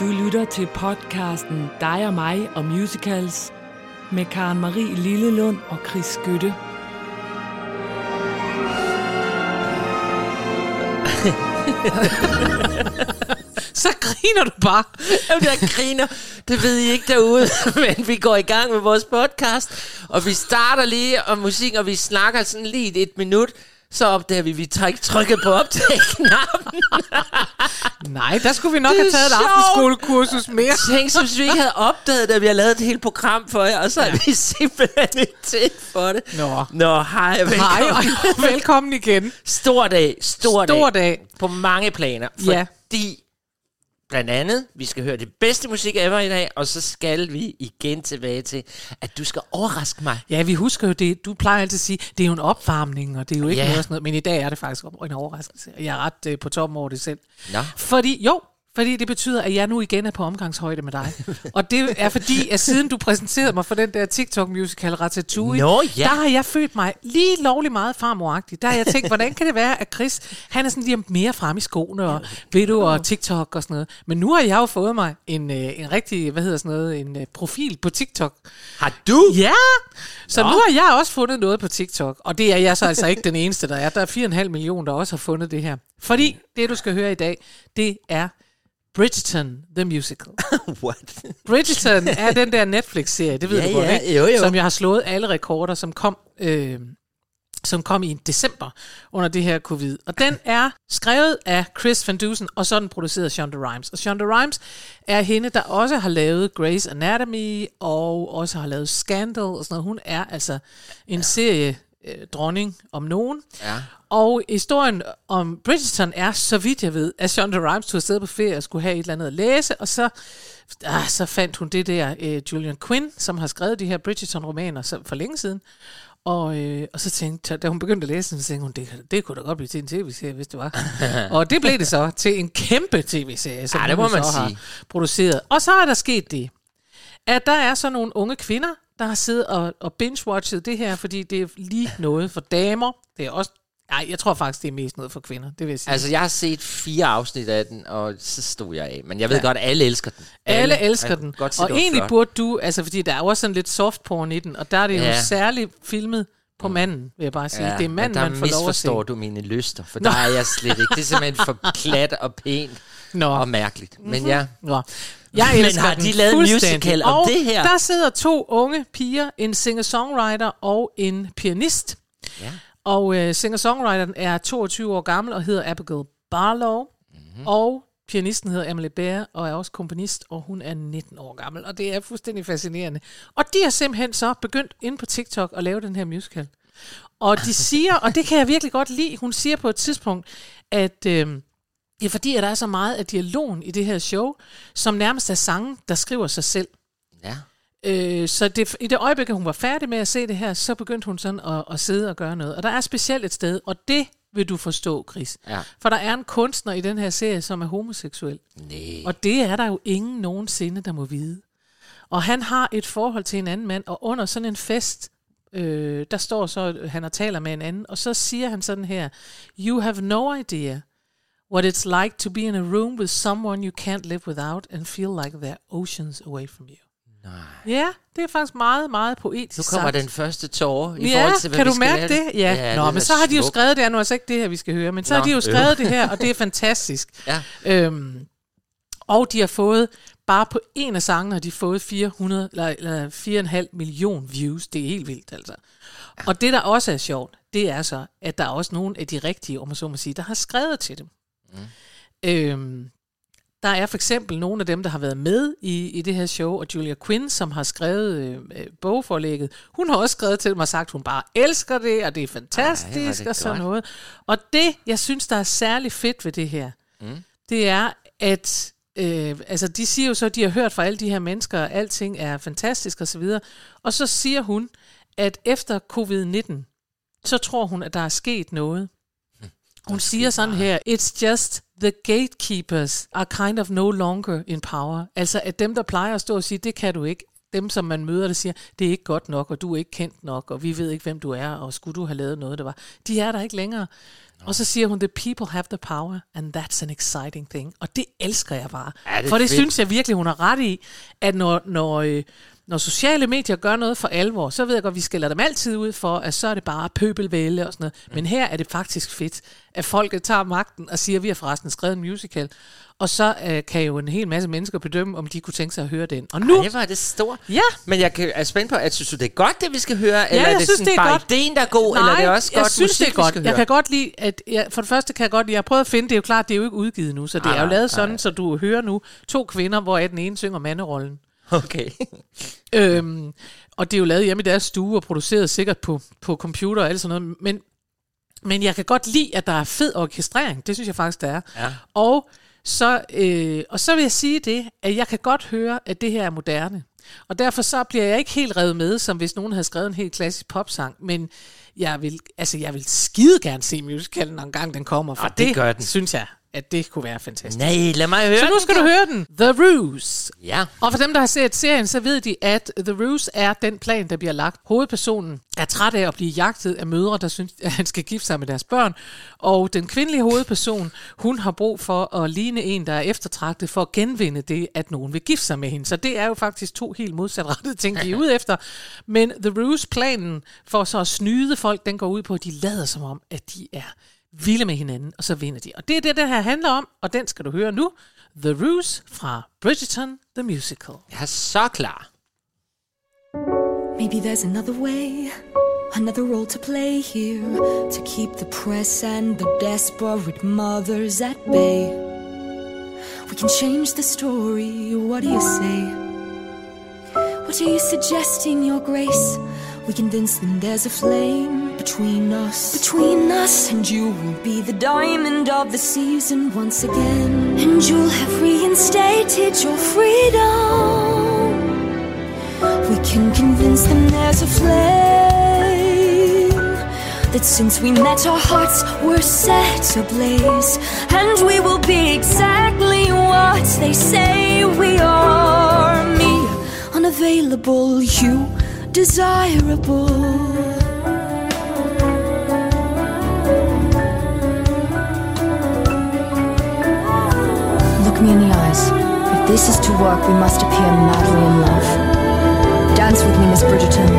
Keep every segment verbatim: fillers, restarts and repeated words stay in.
Du lytter til podcasten Dig og mig og musicals med Karen-Marie Lillelund og Chris Gytte. Så griner du bare. Jamen, jeg griner. Det ved I ikke derude, men vi går i gang med vores podcast, og vi starter lige om musik, og vi snakker sådan lige et minut. Så opdager vi, vi trykker på optag-knappen. Nej, der skulle vi nok have taget et aftenskolekursus mere. Tænk, som vi ikke havde opdaget, at vi har lavet et helt program for jer, og så ja. er vi simpelthen ikke til for det. Nå, Nå hej, velkommen. Hej, velkommen igen. Stor dag, stor, stor dag. dag. På mange planer. Fordi, ja. blandt andet, vi skal høre det bedste musik ever i dag, og så skal vi igen tilbage til, at du skal overraske mig. Ja, vi husker jo det. Du plejer altid at sige, det er jo en opvarmning, og det er jo ikke yeah. noget sådan noget. Men i dag er det faktisk en overraskelse, og jeg er ret øh, på toppen over det selv. Nå. Fordi, jo, fordi det betyder, at jeg nu igen er på omgangshøjde med dig. Og det er fordi, at siden du præsenterede mig for den der TikTok-musical Ratatouille, Nå, ja. der har jeg følt mig lige lovlig meget farmoragtig. Der har jeg tænkt, hvordan kan det være, at Chris, han er sådan lige mere frem i skoene, og ved du, og TikTok og sådan noget. Men nu har jeg jo fået mig en, en rigtig, hvad hedder sådan noget, en profil på TikTok. Har du? Ja! Så Nå. nu har jeg også fundet noget på TikTok, og det er jeg så altså ikke den eneste, der er. Der er fire komma fem millioner, der også har fundet det her. Fordi det, du skal høre i dag, det er Bridgerton, the musical. What? Bridgerton er den der Netflix-serie, det ved ja, du godt, ja. ikke? Jo, jo. Som jeg har slået alle rekorder, som kom, øh, som kom i december under det her covid. Og den er skrevet af Chris Van Dusen, og så den produceret Shonda Rhimes. Og Shonda Rhimes er hende, der også har lavet Grey's Anatomy, og også har lavet Scandal og sådan noget. Hun er altså en ja. serie... dronning om nogen. Ja. Og historien om Bridgerton er, så vidt jeg ved, at Shonda Rhimes tog afsted på ferie og skulle have et eller andet at læse, og så, ah, så fandt hun det der uh, Julian Quinn, som har skrevet de her Bridgerton-romaner for længe siden. Og, øh, og så tænkte, da hun begyndte at læse, så tænkte hun, det, det kunne da godt blive til en tv-serie, hvis det var. Og det blev det så til en kæmpe tv-serie, som Ej, det må hun man så sige. har produceret. Og så er der sket det, at der er så nogle unge kvinder, der har siddet og, og binge-watchet det her, fordi det er lige noget for damer. Det er også... Nej, jeg tror faktisk, det er mest noget for kvinder, det vil jeg sige. Altså, jeg har set fire afsnit af den, og så stod jeg af. Men jeg ved ja. godt, at alle elsker den. Alle, alle elsker den. Godt, og egentlig flot. burde du... Altså, fordi der er også sådan lidt softporn i den, og der er det ja. jo særligt filmet på manden, vil jeg bare sige. Ja, det er manden, man får lov at se. Der misforstår du mine lyster, for Nå. der er jeg slet ikke. Det er simpelthen for plat og pænt Nå. og mærkeligt. Men mm-hmm. ja... Nå. Jeg elsker Men har de lavet musical om og det her? Der sidder to unge piger, en singer-songwriter og en pianist. Ja. Og øh, singer-songwriteren er toogtyve år gammel og hedder Abigail Barlow. Mm-hmm. Og pianisten hedder Emily Baer og er også komponist, og hun er nitten år gammel. Og det er fuldstændig fascinerende. Og de har simpelthen så begyndt inde på TikTok at lave den her musical. Og de siger, og det kan jeg virkelig godt lide, hun siger på et tidspunkt, at... Øh, Ja, fordi at der er så meget af dialogen i det her show, som nærmest er sangen, der skriver sig selv. Ja. Øh, så det, i det øjeblik, hun var færdig med at se det her, så begyndte hun sådan at, at sidde og gøre noget. Og der er specielt et sted, og det vil du forstå, Chris. Ja. For der er en kunstner i den her serie, som er homoseksuel. Næh. Og det er der jo ingen nogensinde, der må vide. Og han har et forhold til en anden mand, og under sådan en fest... Øh, der står så, han og taler med en anden, og så siger han sådan her, "You have no idea what it's like to be in a room with someone you can't live without and feel like they're oceans away from you." Nej. Ja, det er faktisk meget, meget poetisk. Nu kommer sagt. Den første tårer i ja, forhold til, hvad kan vi du skal mærke det? det? Ja, ja Nå, det men så har de jo skrevet det her. Nu er altså ikke det her, vi skal høre, men så Nå. har de jo skrevet øh. det her, og det er fantastisk. Ja. Øhm, og de har fået, bare på en af sangene, har de fået fire komma fem million views. Det er helt vildt, altså. Ja. Og det, der også er sjovt, det er så, at der er også nogle af de rigtige, om man så må sige, der har skrevet til dem. Mm. Øhm, der er for eksempel nogle af dem, der har været med i, i det her show, og Julia Quinn, som har skrevet øh, bogforlægget, hun har også skrevet til mig og sagt, hun bare elsker det, og det er fantastisk. Ej, det er det og sådan godt. Noget. Og det, jeg synes, der er særlig fedt ved det her, mm. det er, at øh, altså, de siger jo så, at de har hørt fra alle de her mennesker, og alting er fantastisk og så videre. Og så siger hun, at efter covid nitten, så tror hun, at der er sket noget. Hun siger sådan her, "It's just the gatekeepers are kind of no longer in power." Altså at dem, der plejer at stå og sige, det kan du ikke, dem, som man møder, der siger, det er ikke godt nok, og du er ikke kendt nok, og vi ved ikke, hvem du er, og skulle du have lavet noget, der var. De er der ikke længere. No. Og så siger hun, the people have the power, and that's an exciting thing. Og det elsker jeg bare. Ja, det for det fedt. Synes jeg virkelig, hun har ret i, at når, når, øh, når sociale medier gør noget for alvor, så ved jeg godt, vi skælder dem altid ud for, at så er det bare pøbelvælde og sådan noget. Mm. Men her er det faktisk fedt, at folket tager magten og siger, vi har forresten skrevet en musical. Og så øh, kan jo en hel masse mennesker bedømme, om de kunne tænke sig at høre den. Og nu, ej, hvor er det stort. Ja. Men jeg er spændt på, at synes du, det er godt, det vi skal høre? Ja, eller er det, synes, sådan, det er bare godt. Ideen, der er god? Nej, eller er det også jeg godt synes, musik, det er godt. Jeg høre? Kan godt lide, at jeg, for det første kan jeg godt lide, jeg har prøvet at finde, det er jo klart, det er jo ikke udgivet nu, så det ej, er jo lavet sådan, ej. Så du hører nu to kvinder, hvor den ene synger manderollen. Okay. øhm, og det er jo lavet hjemme i deres stue og produceret sikkert på, på computer og alt sådan noget. Men, men jeg kan godt lide, at der er fed orkestrering. Det synes jeg faktisk, der er. Ja. Og Så, øh, og så vil jeg sige det, at jeg kan godt høre, at det her er moderne. Og derfor så bliver jeg ikke helt revet med, som hvis nogen havde skrevet en helt klassisk popsang. Men jeg vil, altså jeg vil skide gerne se musicalen, når en gang den kommer. For og det, det gør den. Synes jeg, at det kunne være fantastisk. Nej, lad mig høre. Så nu skal den. Du høre den. The Ruse. Ja. Og for dem, der har set serien, så ved de, at The Ruse er den plan, der bliver lagt. Hovedpersonen er træt af at blive jagtet af mødre, der synes, at han skal gifte sig med deres børn. Og den kvindelige hovedperson, hun har brug for at ligne en, der er eftertragtet for at genvinde det, at nogen vil gifte sig med hende. Så det er jo faktisk to helt modsatrettede ting, de er ude efter. Men The Ruse-planen for så at snyde folk, den går ud på, at de lader som om, at de er vilde med hinanden, og så vinder de. Og det er det, det her handler om, og den skal du høre nu. The Ruse fra Bridgerton The Musical. Jeg er så klar. Maybe there's another way, another role to play here, to keep the press and the desperate mothers at bay. We can change the story, what do you say? What are you suggesting, Your Grace? We convince them there's a flame between us, between us, and you will be the diamond of the season once again, and you'll have reinstated your freedom. We can convince them there's a flame, that since we met our hearts were set ablaze, and we will be exactly what they say we are. Me, unavailable, you desirable. Look me in the eyes. If this is to work, we must appear madly in love. Dance with me, Miss Bridgerton.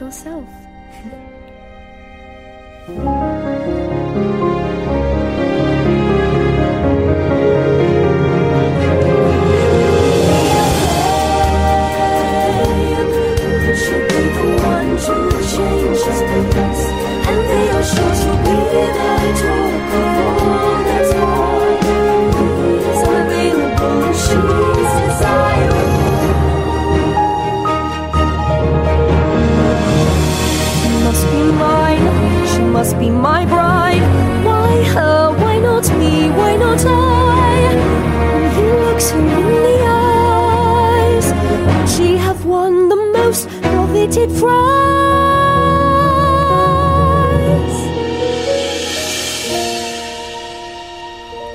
Yourself. Must be my bride. Why her? Why not me? Why not I? When he looks her in the eyes, would she have won the most coveted prize?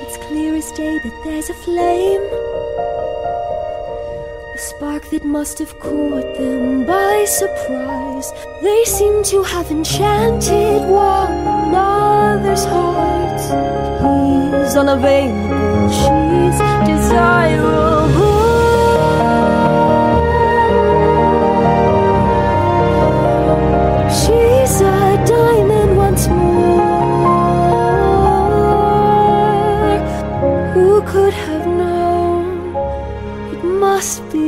It's clear as day that there's a flame, a spark that must have caught them by surprise. They seem to have enchanted one another's hearts. He's unavailable, she's desirable. She's a diamond once more. Who could have known? It must be.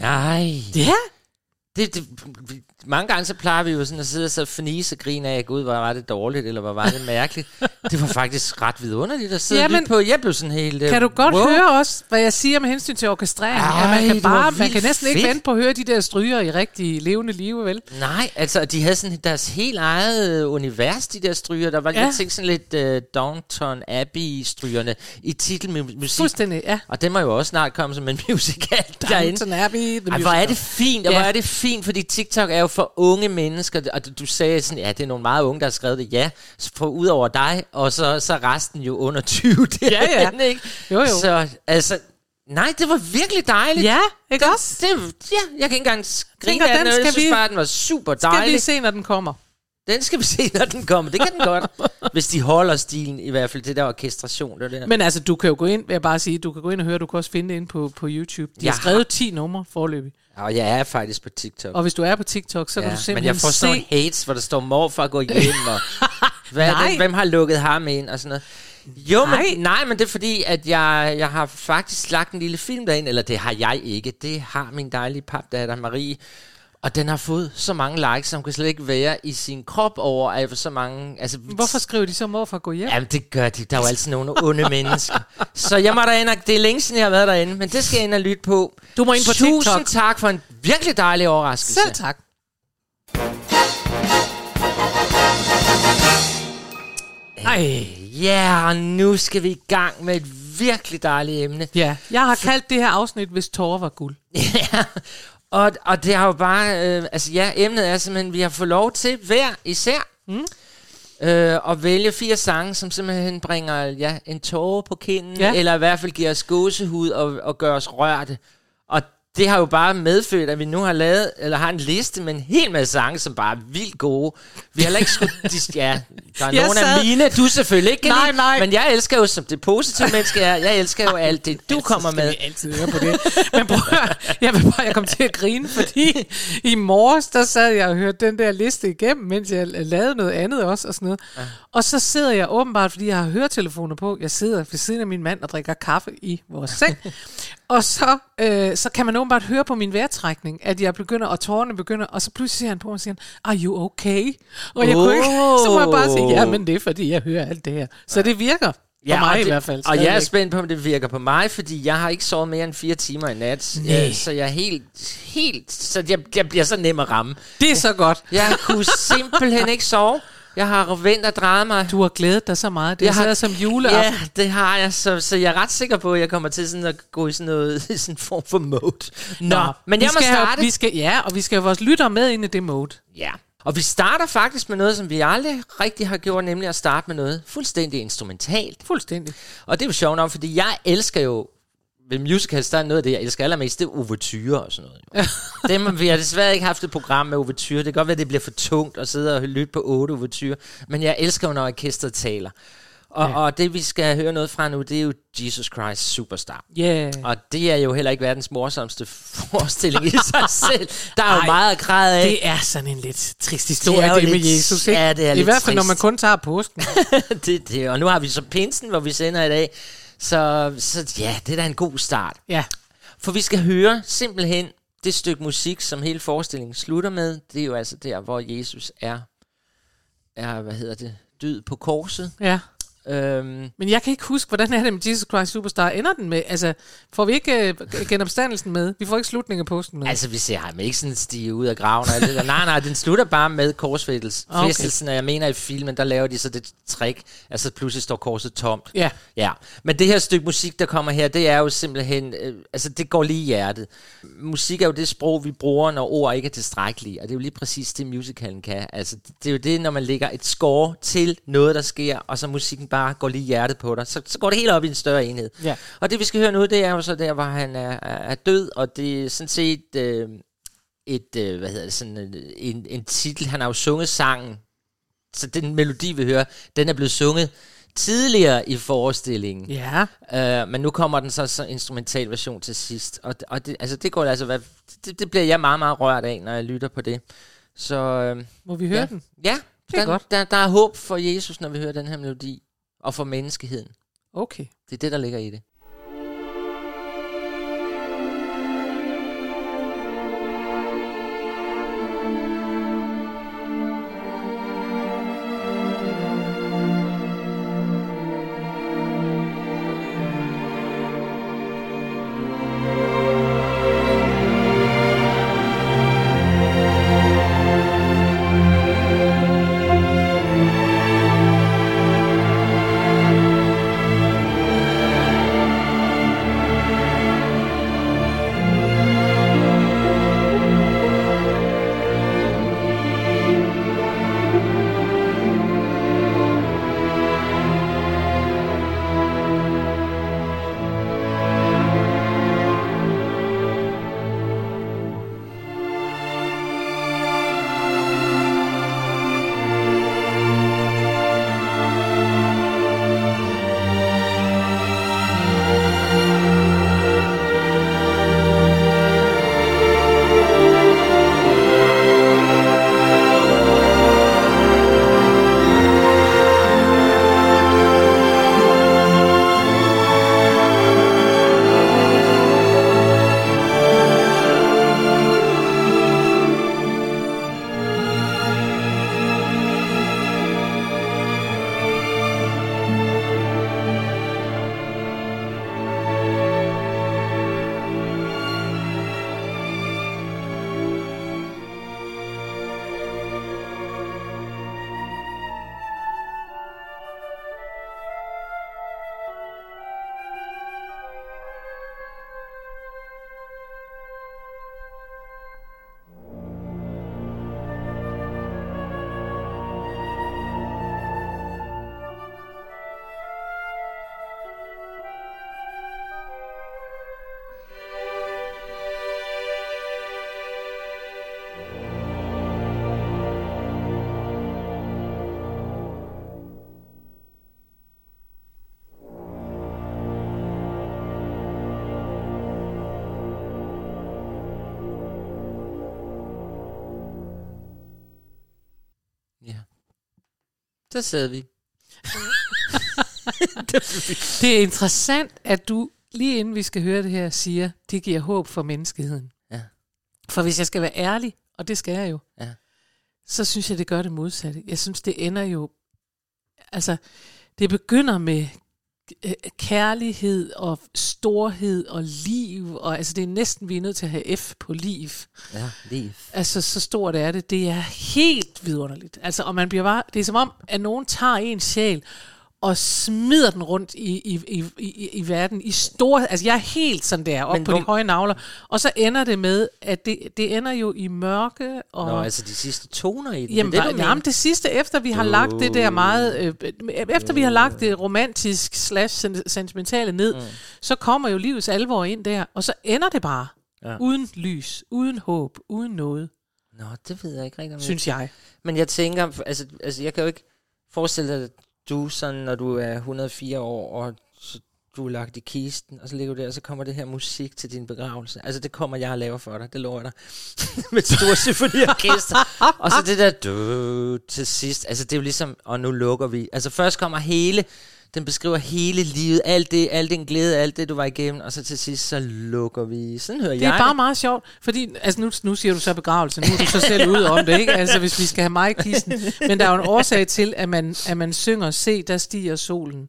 Nej. Ja. Det, det, mange gange så plejer vi jo sådan at sidde og så fnise og grine af, gud, hvor var det dårligt, eller hvor var det mærkeligt. Det var faktisk ret vidunderligt at sidde ja, lidt på. Jeg blev sådan helt... Uh, kan du godt wow. høre også, hvad jeg siger med hensyn til orkestrering? Ej, at man kan, bare, man kan næsten fedt. ikke vente på at høre de der stryger i rigtig levende live, vel? Nej, altså de havde sådan deres helt eget univers, de der stryger. Der var ja. jeg tænkte sådan lidt uh, Downton Abbey-strygerne i titelmusik. Fuldstændig, ja. Og den må jo også snart komme som en musical derinde. Downton Abbey, the Ej, hvor er det fint, ja. og hvor er det fint, fordi TikTok er jo for unge mennesker. Og du sagde sådan, ja, det er nogle meget unge, der har skrevet det. Ja, for ud over dig... Og så, så resten jo under tyve derinde, ja, ja. ikke? Jo, jo. Så altså, nej, det var virkelig dejligt. Ja, ikke den, også? Det, ja, jeg kan ikke engang skrive af den, den jeg synes vi, bare, den var super dejlig. Skal vi se, når den kommer? Den skal vi se, når den kommer, det kan den godt. Hvis de holder stilen, i hvert fald det der orkestration. Det der. Men altså, du kan jo gå ind, vil jeg bare sige, du kan gå ind og høre, du kan også finde det inde på, på YouTube. De jeg har skrevet ti numre foreløbig. Og jeg er faktisk på TikTok. Og hvis du er på TikTok, så ja, kan du simpelthen se... Men jeg får sådan se... hates, hvor der står mor for at gå hjem og... Hvad er det? Hvem har lukket ham ind og sådan noget? Jo, nej. Men, nej, men det er fordi, at jeg, jeg har faktisk lagt en lille film derind. Eller det har jeg ikke. Det har min dejlige papdatter Marie. Og den har fået så mange likes, som kan slet ikke være i sin krop over af så mange... Altså, hvorfor skriver de så mor for at gå hjem? Jamen det gør de. Der er jo altid nogle onde mennesker. Så jeg må derind, og det er længe siden jeg har været derinde. Men det skal jeg ind og lytte på. Du må ind på Tusind TikTok. Tusind tak for en virkelig dejlig overraskelse. Selv tak. Ej, ja, yeah, og nu skal vi i gang med et virkelig dejligt emne. Ja, jeg har kaldt det her afsnit, hvis tårer var guld. Ja, og, og det har jo bare, øh, altså ja, emnet er simpelthen, vi har fået lov til hver især mm. øh, at vælge fire sange, som simpelthen bringer ja, en tåre på kinden, ja. eller i hvert fald giver os gåsehud og, og gør os rørte. Og det har jo bare medfødt, at vi nu har lavet, eller har en liste med en hel masse sange, som bare er vildt gode. Vi har ikke skudt, dis- ja, der er nogle af mine, du selvfølgelig ikke kan nej, nej. Men jeg elsker jo, som det positive menneske er, jeg elsker jo alt det, du altid kommer med. Jeg altid høre på det. Men prøv jeg vil bare, jeg kom til at grine, fordi i morges, der sad jeg og hørte den der liste igennem, mens jeg lavede noget andet også og sådan noget. Ja. Og så sidder jeg åbenbart, fordi jeg har høretelefoner på, jeg sidder ved siden af min mand og drikker kaffe i vores seng. Og så, øh, så kan man åbenbart høre på min vejrtrækning, at jeg begynder, og tårerne begynder, og så pludselig siger han på mig og siger, are you okay? Og jeg oh. kunne ikke, så må jeg bare sige, ja, men det er fordi, jeg hører alt det her. Så det virker ja, på mig det, i hvert fald. Og jeg er spændt på, om det virker på mig, fordi jeg har ikke sovet mere end fire timer i nat. Ja, så jeg er helt, helt, så jeg, jeg bliver så nem at ramme. Det er så godt. Jeg kunne simpelthen ikke sove. Jeg har vendt og drejet mig. Du har glædet dig så meget. Det er sådan som juleaften. Ja, det har jeg. Så, så jeg er ret sikker på, at jeg kommer til sådan at gå i sådan noget sådan form for mode. Nå, Nå men jeg må starte. Have, vi skal, ja, og vi skal have vores lyttere med ind i det mode. Ja, og vi starter faktisk med noget, som vi aldrig rigtig har gjort, nemlig at starte med noget fuldstændig instrumentalt. Fuldstændig. Og det er jo sjovt nok, fordi jeg elsker jo, ved musicals, der er noget af det, jeg elsker allermest, det er ouverture og sådan noget. Dem, vi har desværre ikke haft et program med ouverture. Det kan godt være, at det bliver for tungt at sidde og lytte på otte ouverture. Men jeg elsker jo, når orkestret taler. Og, ja. og det, vi skal høre noget fra nu, det er jo Jesus Christ Superstar. Yeah. Og det er jo heller ikke verdens morsomste forestilling i sig selv. Der er jo Ej, meget at græde af. Det er sådan en lidt trist historie, det, det med lidt, Jesus, ikke? Ja, det er I lidt I hvert fald, trist. Når man kun tager påsken. det, det, og nu har vi så pinsen, hvor vi sender i dag. Så, så ja, det er da en god start. Ja. For vi skal høre simpelthen det stykke musik, som hele forestillingen slutter med. Det er jo altså der, hvor Jesus er, er hvad hedder det, død på korset. Ja. Øhm. Men jeg kan ikke huske, hvordan er det med Jesus Christ Superstar? Ender den med? Altså, får vi ikke øh, genopstandelsen med? Vi får ikke slutningen af posten med? Altså, vi ser ham ikke sådan stige ud af graven og alt det der. Nej, nej, den slutter bare med korsfæstelsen, okay. Og jeg mener i filmen, der laver de så det trick, altså pludselig står korset tomt. Ja. Ja. Men det her stykke musik, der kommer her, det er jo simpelthen, øh, altså det går lige i hjertet. Musik er jo det sprog, vi bruger, når ord ikke er tilstrækkelige, og det er jo lige præcis det, musicalen kan. Altså, det er jo det, når man lægger et score til noget, der sker, og så musikken bare går lige hjertet på dig, så, så går det helt op i en større enhed. Ja. Og det vi skal høre nu, det er jo så der, hvor han er, er død, og det er sådan set øh, et, øh, hvad hedder det, sådan en, en titel, han har jo sunget sangen, så den melodi vi hører, den er blevet sunget tidligere i forestillingen. Ja. Øh, men nu kommer den så, så instrumental version til sidst, og, og det, altså det går altså, hvad, det, det bliver jeg meget, meget rørt af, når jeg lytter på det. Så øh, må vi høre ja. den? Ja, det er den, godt. Der, der er håb for Jesus, når vi hører den her melodi. Og for menneskeheden. Okay. Det er det, der ligger i det. så sad vi. Det er interessant, at du lige inden vi skal høre det her, siger, det giver håb for menneskeheden. Ja. For hvis jeg skal være ærlig, og det skal jeg jo, ja, så synes jeg, det gør det modsatte. Jeg synes, det ender jo... Altså, det begynder med øh, kærlighed og storhed og liv, og altså, det er næsten, vi er nødt til at have F på liv. Ja, liv. Altså, så stort er det. Det er helt vidunderligt. Altså, og man bliver bare... Det er som om, at nogen tager en sjæl og smider den rundt i, i, i, i, i verden, i store... Altså, jeg er helt sådan der, op på de høje navler. Og så ender det med, at det, det ender jo i mørke, og... Nå, altså de sidste toner i det. Jamen, det, det, jamen, det sidste, efter vi har uh, lagt det der meget... Øh, efter uh, vi har lagt det romantisk slash sentimentale ned, uh. så kommer jo livets alvor ind der, og så ender det bare. Ja. Uden lys, uden håb, uden noget. Nå, det ved jeg ikke rigtig, om synes jeg. jeg. Men jeg tænker... Altså, altså, jeg kan jo ikke forestille dig... Du sådan, når du er et hundrede og fire år, og så, du er lagt i kisten, og så ligger du der, og så kommer det her musik til din begravelse. Altså, det kommer jeg og laver for dig, det lover jeg dig. Med store symfoniorkester. Og så det der, du, til sidst, altså det er jo ligesom, og nu lukker vi. Altså først kommer hele, den beskriver hele livet, alt det, alt den glæde, alt det, du var igennem, og så til sidst, så lukker vi. Sådan hører jeg. Det er jeg bare det. Meget sjovt, fordi, altså nu, nu siger du så begravelse, nu er du så selv ude om det, ikke? Altså hvis vi skal have mig i kisten. Men der er jo en årsag til, at man, at man synger, se, der stiger solen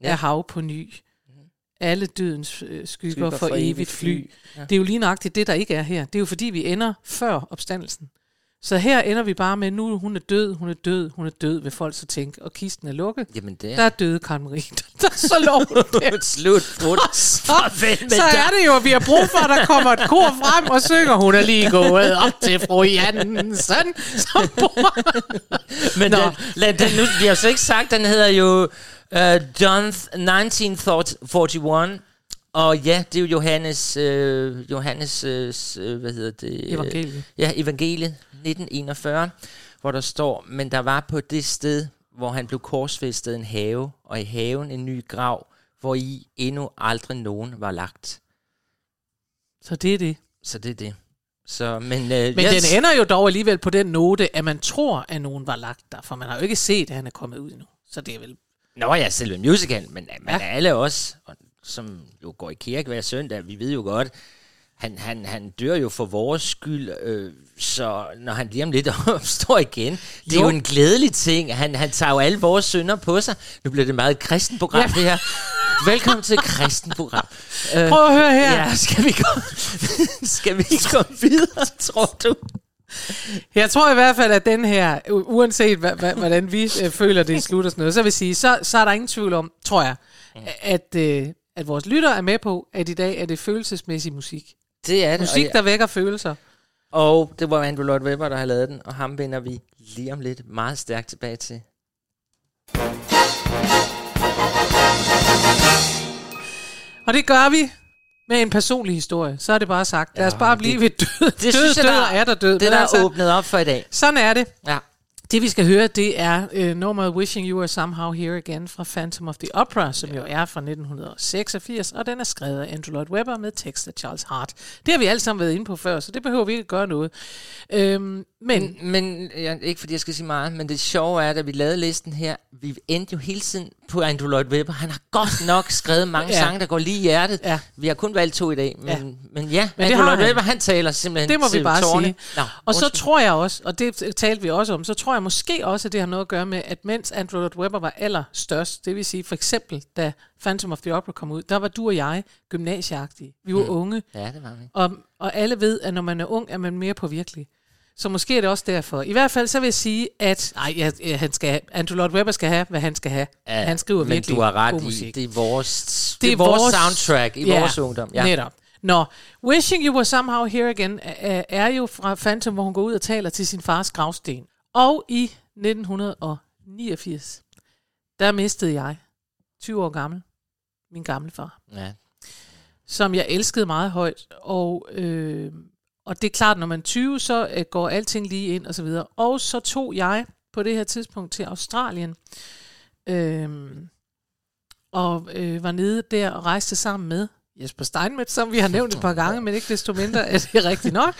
af hav på ny. Alle dødens øh, skygger, skygger for, for evigt fly. fly. Ja. Det er jo lige nøjagtigt det, der ikke er her. Det er jo fordi, vi ender før opstandelsen. Så her ender vi bare med, nu hun er død, hun er død, hun er død, vil folk så tænke, og kisten er lukket. Jamen der. Der er døde Karen-Marie. Der er så lov det. Slut. Så, så er det jo, at vi har brug for, at der kommer et kor frem og synger, hun er lige gået op til fru Jansen, som bor. Men den, lad den nu, vi har så ikke sagt, den hedder jo uh, Donth nitten fireogfyrre. Og ja, det er jo Johannes, øh, Johannes øh, hvad hedder det? Evangeliet. Ja, evangeliet nitten enogfyrre, hvor der står, men der var på det sted, hvor han blev korsfæstet, en have, og i haven en ny grav, hvor i endnu aldrig nogen var lagt. Så det er det. Så det er det. Så, men øh, men jeg... den ender jo dog alligevel på den note, at man tror, at nogen var lagt der, for man har jo ikke set, at han er kommet ud endnu. Så det er vel... Nå ja, selve musical, men man ja. er alle også... som jo går i kirke hver søndag, vi ved jo godt, han, han, han dør jo for vores skyld, øh, så når han lige om lidt opstår igen, det jo. er jo en glædelig ting, han, han tager jo alle vores synder på sig. Nu bliver det meget kristenprogram, ja. det her. Velkommen til kristenprogram. øh, Prøv at høre her. Ja, skal vi komme, skal vi komme videre, tror du? Jeg tror i hvert fald, at den her, uanset hvordan vi øh, føler det slutter sådan noget, så vil sige, så, så er der ingen tvivl om, tror jeg, at... Øh, at vores lytter er med på, at i dag er det følelsesmæssig musik. Det er det. Musik, der vækker følelser. Og det var Andrew Lloyd Webber, der har lavet den, og ham vender vi lige om lidt meget stærkt tilbage til. Og det gør vi med en personlig historie. Så er det bare sagt. Lad os bare blive ved død. Det synes jeg, der er der død. Det der er åbnet op for i dag. Sådan er det. Ja. Det vi skal høre, det er uh, nummeret Wishing You Were Somehow Here Again fra Phantom of the Opera, som ja. jo er fra nitten seksogfirs, og den er skrevet af Andrew Lloyd Webber med tekst af Charles Hart. Det har vi alle sammen været inde på før, så det behøver vi ikke gøre noget. Øhm, men men, men ja, ikke fordi jeg skal sige meget, men det sjove er, at vi lavede listen her, vi endte jo hele tiden på Andrew Lloyd Webber. Han har godt nok skrevet mange ja. sange, der går lige i hjertet. Ja. Vi har kun valgt to i dag, men ja, men ja men Andrew Lloyd han. Webber, han taler simpelthen det må vi bare tårne. sige. Nå, og så tror jeg også, og det talte vi også om, så tror jeg måske også, at det har noget at gøre med, at mens Andrew Lloyd Webber var allerstørst, det vil sige for eksempel, da Phantom of the Opera kom ud, der var du og jeg gymnasieagtige. Vi var mm. unge. Ja, det var vi. Og, og alle ved, at når man er ung, er man mere påvirkelig. Så måske er det også derfor. I hvert fald så vil jeg sige, at nej, ja, ja, han skal, Andrew Lloyd Webber skal have, hvad han skal have. Ja, han skriver men virkelig du har ret god musik. I, det er vores, det er det er vores soundtrack i ja, vores ungdom. Ja, netop. Nå, Wishing You Were Somehow Here Again er jo fra Phantom, hvor hun går ud og taler til sin fars gravsten. Og i nitten niogfirs, der mistede jeg, tyve år gammel, min gamle far, ja. som jeg elskede meget højt. Og, øh, og det er klart, når man er tyve, så øh, går alting lige ind og så videre. Og så tog jeg på det her tidspunkt til Australien, øh, og øh, var nede der og rejste sammen med Jesper Steinmetz, som vi har nævnt et par gange, men ikke desto mindre er det rigtigt nok.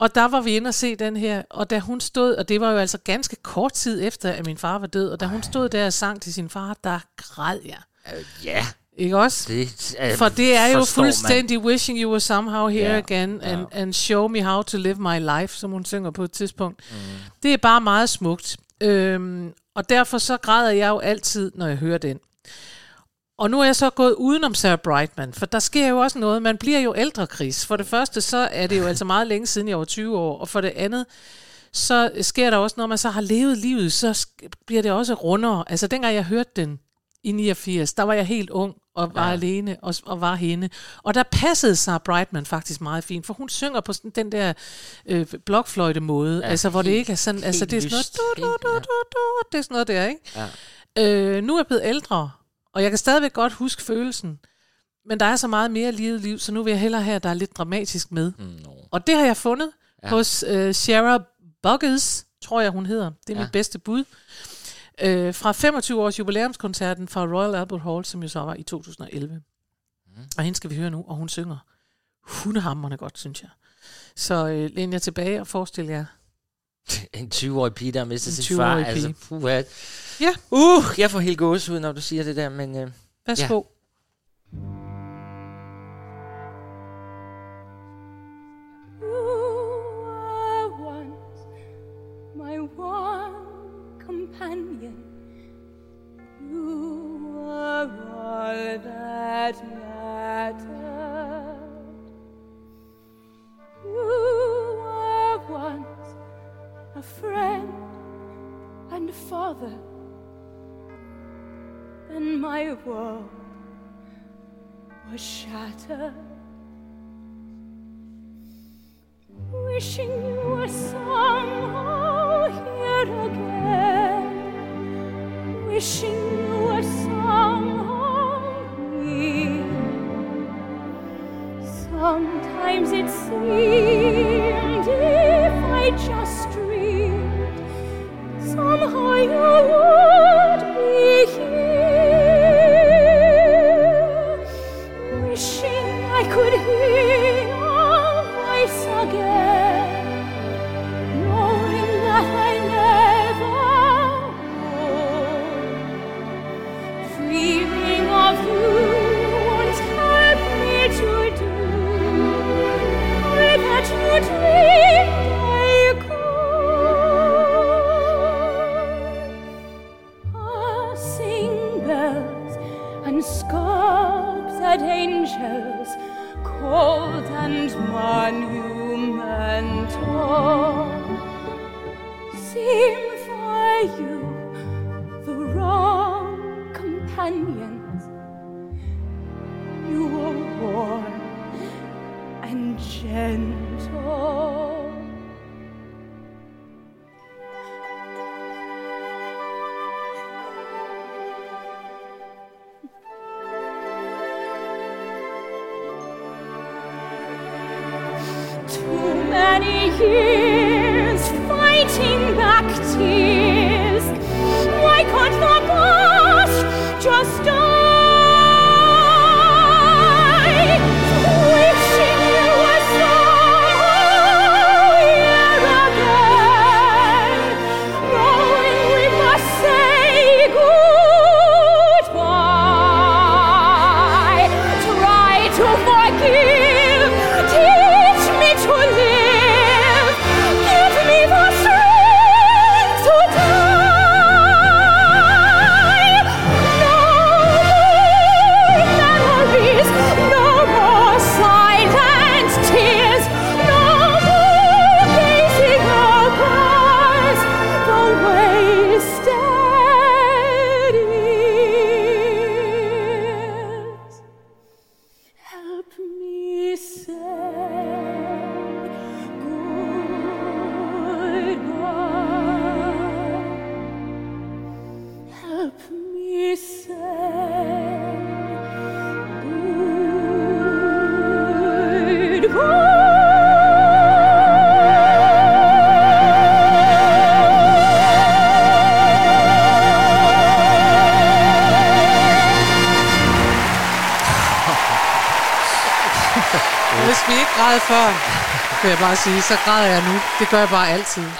Og der var vi inde og se den her, og da hun stod, og det var jo altså ganske kort tid efter, at min far var død, og da hun stod der og sang til sin far, der græd jeg. Ja. Yeah. Ikke også? Det, øh, For det er jo fuldstændig man. Wishing you were somehow here yeah. again and, yeah. and show me how to live my life, som hun synger på et tidspunkt. Mm. Det er bare meget smukt. Øhm, og derfor så græder jeg jo altid, når jeg hører den. Og nu er jeg så gået udenom Sarah Brightman, for der sker jo også noget. Man bliver jo ældre, Chris. For det første, så er det jo altså meget længe siden, jeg var tyve år. Og for det andet, så sker der også, når man så har levet livet, så bliver det også rundere. Altså dengang jeg hørte den i niogfirs, der var jeg helt ung og var ja. alene og, og var hende. Og der passede Sarah Brightman faktisk meget fint, for hun synger på sådan, den der øh, blokfløjte-måde, ja, altså hvor helt, det ikke er sådan, altså det er sådan noget, du, du, du, du, du, det er sådan noget der, ikke? Ja. Øh, nu er jeg blevet ældre, og jeg kan stadigvæk godt huske følelsen, men der er så meget mere livet liv, så nu vil jeg hellere have, at der er lidt dramatisk med. Mm, no. Og det har jeg fundet ja. hos øh, Sarah Buggles, tror jeg hun hedder, det er ja. mit bedste bud, øh, fra femogtyve års jubilæumskoncerten fra Royal Albert Hall, som jo så var i to tusind og elleve. Mm. Og hende skal vi høre nu, og hun synger hundehamrende godt, synes jeg. Så øh, læn jer tilbage og forestil jer, en tyve-årig pige, der har mistet sin far. Altså, puha. Ja. Uh, jeg får helt gåsehud, når du siger det der, men... Uh, Værsgo. Ja. You are once my one companion. You are all that mattered. You are one a friend and a father, and my world was shattered. Wishing you were somehow here again, wishing you were somehow near. Sometimes it seemed if I just somehow you would be here, wishing I could hear your voice again, knowing that I never would. Dreaming of you won't help me to do. I bet you dreamed I could. Sculpts at angels, cold and monumental, seem for you the wrong companions. You were warm and gentle. Years fighting back tears. Why can't the past just die? Wishing you were somehow here again, knowing we must say goodbye. Try to forgive. Teach me to live. Hvis vi ikke græd før, vil jeg bare sige. Så græder jeg nu. Det gør jeg bare altid. Ej,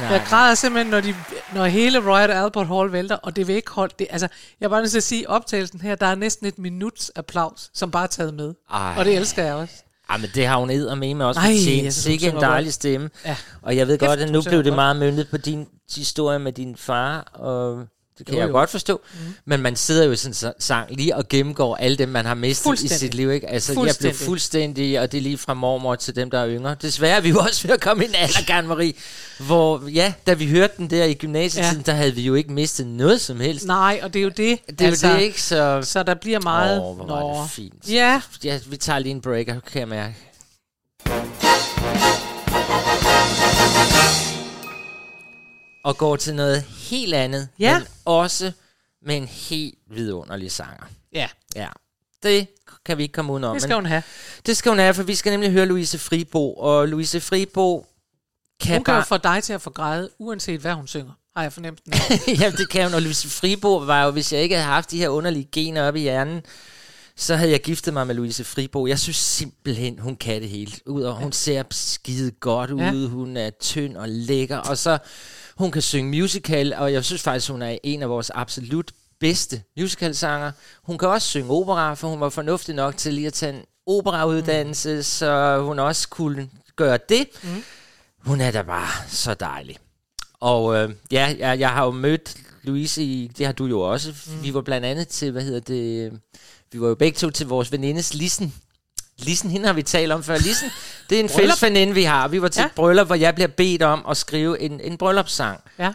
nej, jeg græder nej. simpelthen, når, de, når hele Royal Albert Hall vælter, og det vil ikke holde det. Altså, jeg er bare nødt til at sige, optagelsen her, der er næsten et minuts applaus, som bare er taget med. Ej. Og det elsker jeg også. Ja, men det har hun edder med mig også. Ej, jeg synes, sikke en dejlig stemme. Ja. Og jeg ved godt, at nu blev det meget møntet på din historie med din far, og... Det kan jo, jeg jo. godt forstå. Mm. Men man sidder jo i sådan en sang lige og gennemgår alle dem, man har mistet i sit liv. Ikke? Altså, jeg blev fuldstændig, og det er lige fra mormor til dem, der er yngre. Desværre er vi jo også ved at komme i en alder, Karen-Marie, hvor, ja, da vi hørte den der i gymnasietiden, ja. der havde vi jo ikke mistet noget som helst. Nej, og det er jo det. Det er altså, jo det, ikke? Så, så der bliver meget... Åh, hvor var det fint. Ja. ja. Vi tager lige en break, kan jeg mærke. Og går til noget helt andet, ja. men også med en helt vidunderlig sanger. Ja. ja. Det kan vi ikke komme udenom. Det skal hun have. Det skal hun have, for vi skal nemlig høre Louise Fribo. Og Louise Fribo kan hun bare... Hun kan få dig til at få græde, uanset hvad hun synger. Har jeg fornemt den? Jamen, det kan hun. Og Louise Fribo var jo, hvis jeg ikke havde haft de her underlige gener oppe i hjernen, så havde jeg giftet mig med Louise Fribo. Jeg synes simpelthen, hun kan det hele. Udover, hun ser skide godt ud. Ja. Hun er tynd og lækker. Og så... Hun kan synge musical, og jeg synes faktisk, hun er en af vores absolut bedste musicalsanger. Hun kan også synge opera, for hun var fornuftig nok til lige at tage en operauddannelse, mm. så hun også kunne gøre det. Mm. Hun er da bare så dejlig. Og øh, ja, jeg, jeg har jo mødt Louise, i, det har du jo også. Mm. Vi var blandt andet til, hvad hedder det, vi var jo begge to til vores venindes Lisen. Lisen, hende har vi talt om før. Lisen, det er en fælles veninde, vi har. Vi var til ja. et bryllup, hvor jeg bliver bedt om at skrive en, en bryllupssang. Ja.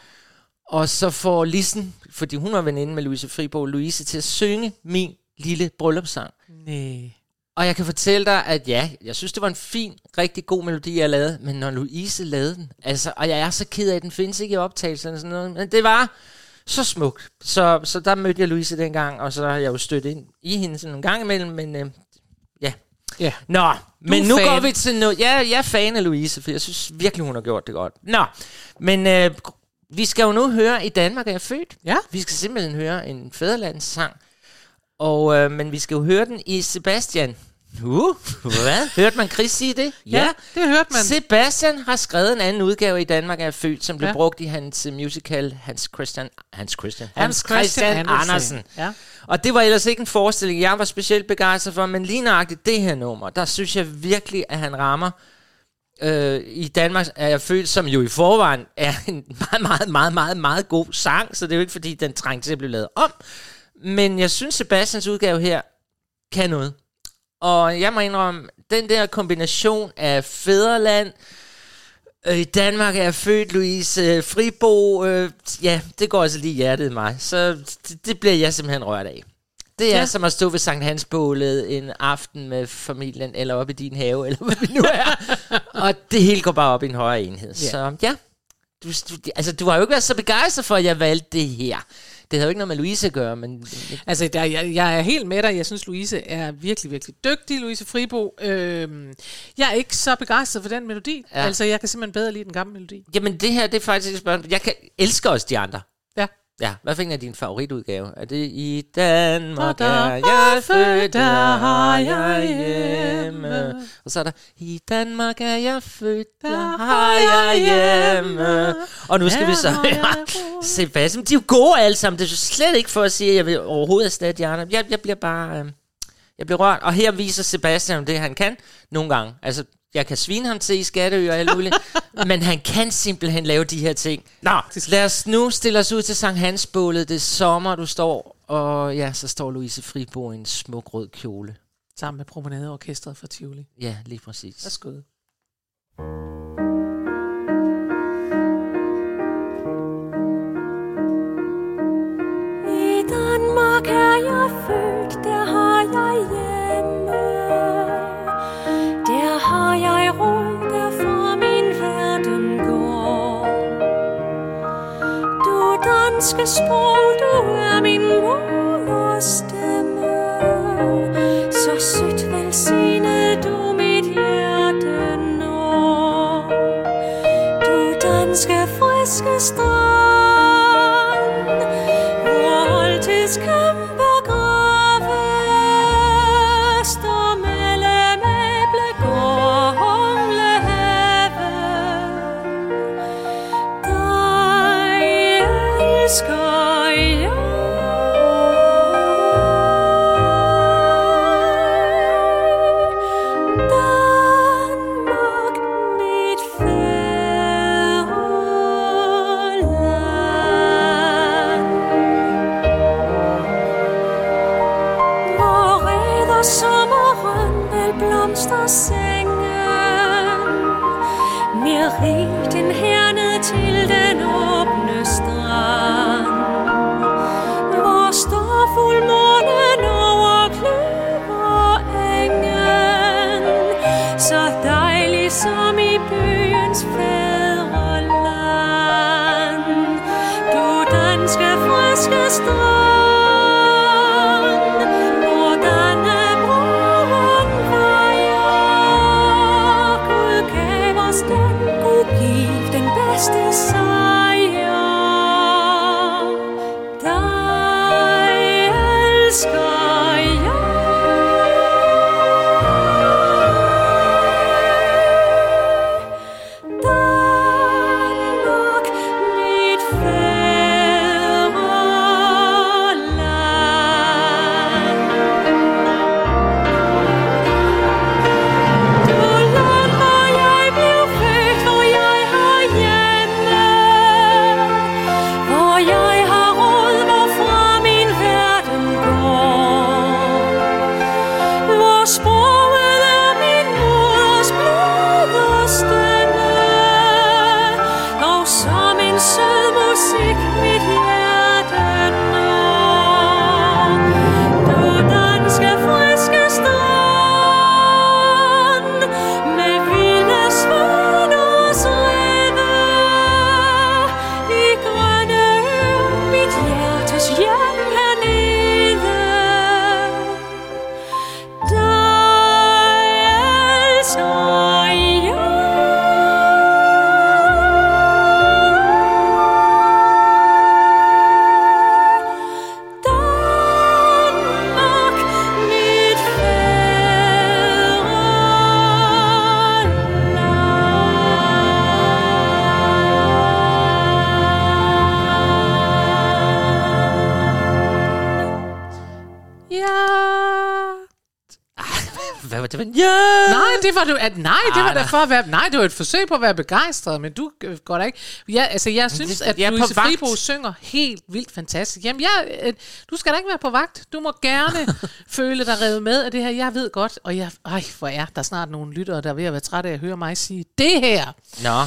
Og så får Lisen, fordi hun var veninde med Louise Fribo, Louise til at synge min lille bryllupssang. Næh. Og jeg kan fortælle dig, at ja, jeg synes, det var en fin, rigtig god melodi, jeg lavede. Men når Louise lavede den, altså, og jeg er så ked af, at den findes ikke i optagelserne, sådan noget, men det var... Så smukt. Så, så der mødte jeg Louise dengang, og så har jeg jo stødt ind i hende sådan en gang imellem, men øh, ja... Yeah. Nå, men nu fan. går vi til noget. Ja, jeg er fan af Louise, for jeg synes virkelig, hun har gjort det godt. Nå, men øh, vi skal jo nu høre I Danmark er jeg født. Ja. Vi skal simpelthen høre en fædrelandssang. Og, øh, men vi skal jo høre den i Sebastian. Uh, hvad? Hørte man Chris sige det? Ja, ja, det hørte man. Sebastian har skrevet en anden udgave I Danmark er født, som blev ja. brugt i hans musical Hans Christian Hans Christian Hans Christian, Hans Christian Andersen. Ja. Og det var ellers ikke en forestilling, jeg var specielt begejstret for, men lige nøjagtigt det her nummer, der synes jeg virkelig, at han rammer øh, I Danmark er jeg født, som jo i forvejen er en meget, meget, meget, meget, meget god sang, så det er jo ikke fordi, den trængte til at blive lavet om. Men jeg synes, Sebastians udgave her kan noget. Og jeg må indrømme, den der kombination af fædreland, øh, I Danmark er jeg født, Louise Fribo, øh, ja, det går altså lige hjertet i mig. Så det, det bliver jeg simpelthen rørt af. Det er ja. som at stå ved Sankt Hansbålet en aften med familien, eller op i din have, eller hvad vi nu er. Og det hele går bare op i en højere enhed. Ja. Så ja, du, du, altså, du har jo ikke været så begejstret for, at jeg valgte det her. Det havde jo ikke noget med Louise at gøre, men... Altså, der, jeg, jeg er helt med dig. Jeg synes, Louise er virkelig, virkelig dygtig, Louise Fribo. Øhm, jeg er ikke så begejstret for den melodi. Ja. Altså, jeg kan simpelthen bedre lide den gamle melodi. Jamen, det her, det er faktisk et spørgsmål. Jeg kan elsker også de andre. Ja. Ja, hvad fanden er din favoritudgave? Er det I Danmark er jeg født, der har jeg hjemme. Og så er der I Danmark er jeg født, der har jeg hjemme. Og nu skal vi så høre Sebastian. De er jo gode alle sammen. Det er jo slet ikke for at sige, at jeg vil overhovedet erstatte jer. Jeg, jeg bliver bare... Øh, jeg bliver rørt. Og her viser Sebastian det, han kan nogle gange. Altså... Jeg kan svine ham til i Skatteøer og alt muligt, men han kan simpelthen lave de her ting. Nå, lad os nu stille os ud til Sankt Hansbålet. Det er sommer, du står, og ja, så står Louise Fribo i en smuk rød kjole. Sammen med Promenadeorkestret fra Tivoli. Ja, lige præcis. Værsgod. I Danmark er jeg født, der har jeg hjemme. Har jeg ro, derfra min verden går. Du danske sprog, du er min mors stemme. Så sødt velsignet du mit hjerte når. Du danske friske strand, hvor altid kæmper graves. Storm, mellem æble går humle hen. på sommeren al blomstersengen. Mere rigten herned til den åbne strand, hvor står fuldmånen over kløverengen, så dejlig som i byens fædreland. Du danske friske strand, at nej, det var ah, da for at være, nej, det var et forsøg på at være begejstret, men du går da ikke. Ja, altså jeg synes at jeg Louise Fribo synger helt vildt fantastisk. Jamen jeg, du skal da ikke være på vagt. Du må gerne føle dig revet med af det her. Jeg ved godt, og jeg, øj, hvor er der snart nogle lyttere, der er ved at være trætte af at høre mig sige det her. Nå.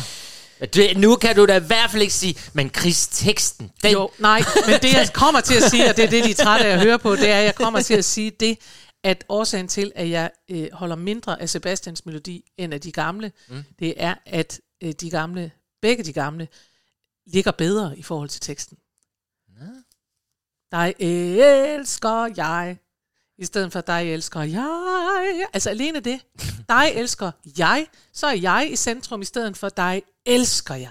Det, nu kan du da i hvert fald ikke sige, men Chris, teksten, den... Jo, nej, men det jeg kommer til at sige, og det er det de er trætte af at høre på, det er, jeg kommer til at sige det, at årsagen til, at jeg øh, holder mindre af Sebastians melodi end af de gamle, mm. det er, at øh, de gamle, begge de gamle, ligger bedre i forhold til teksten. Ja. Dig elsker jeg, i stedet for dig elsker jeg. Altså alene det. Dig elsker jeg, så er jeg i centrum, i stedet for dig elsker jeg.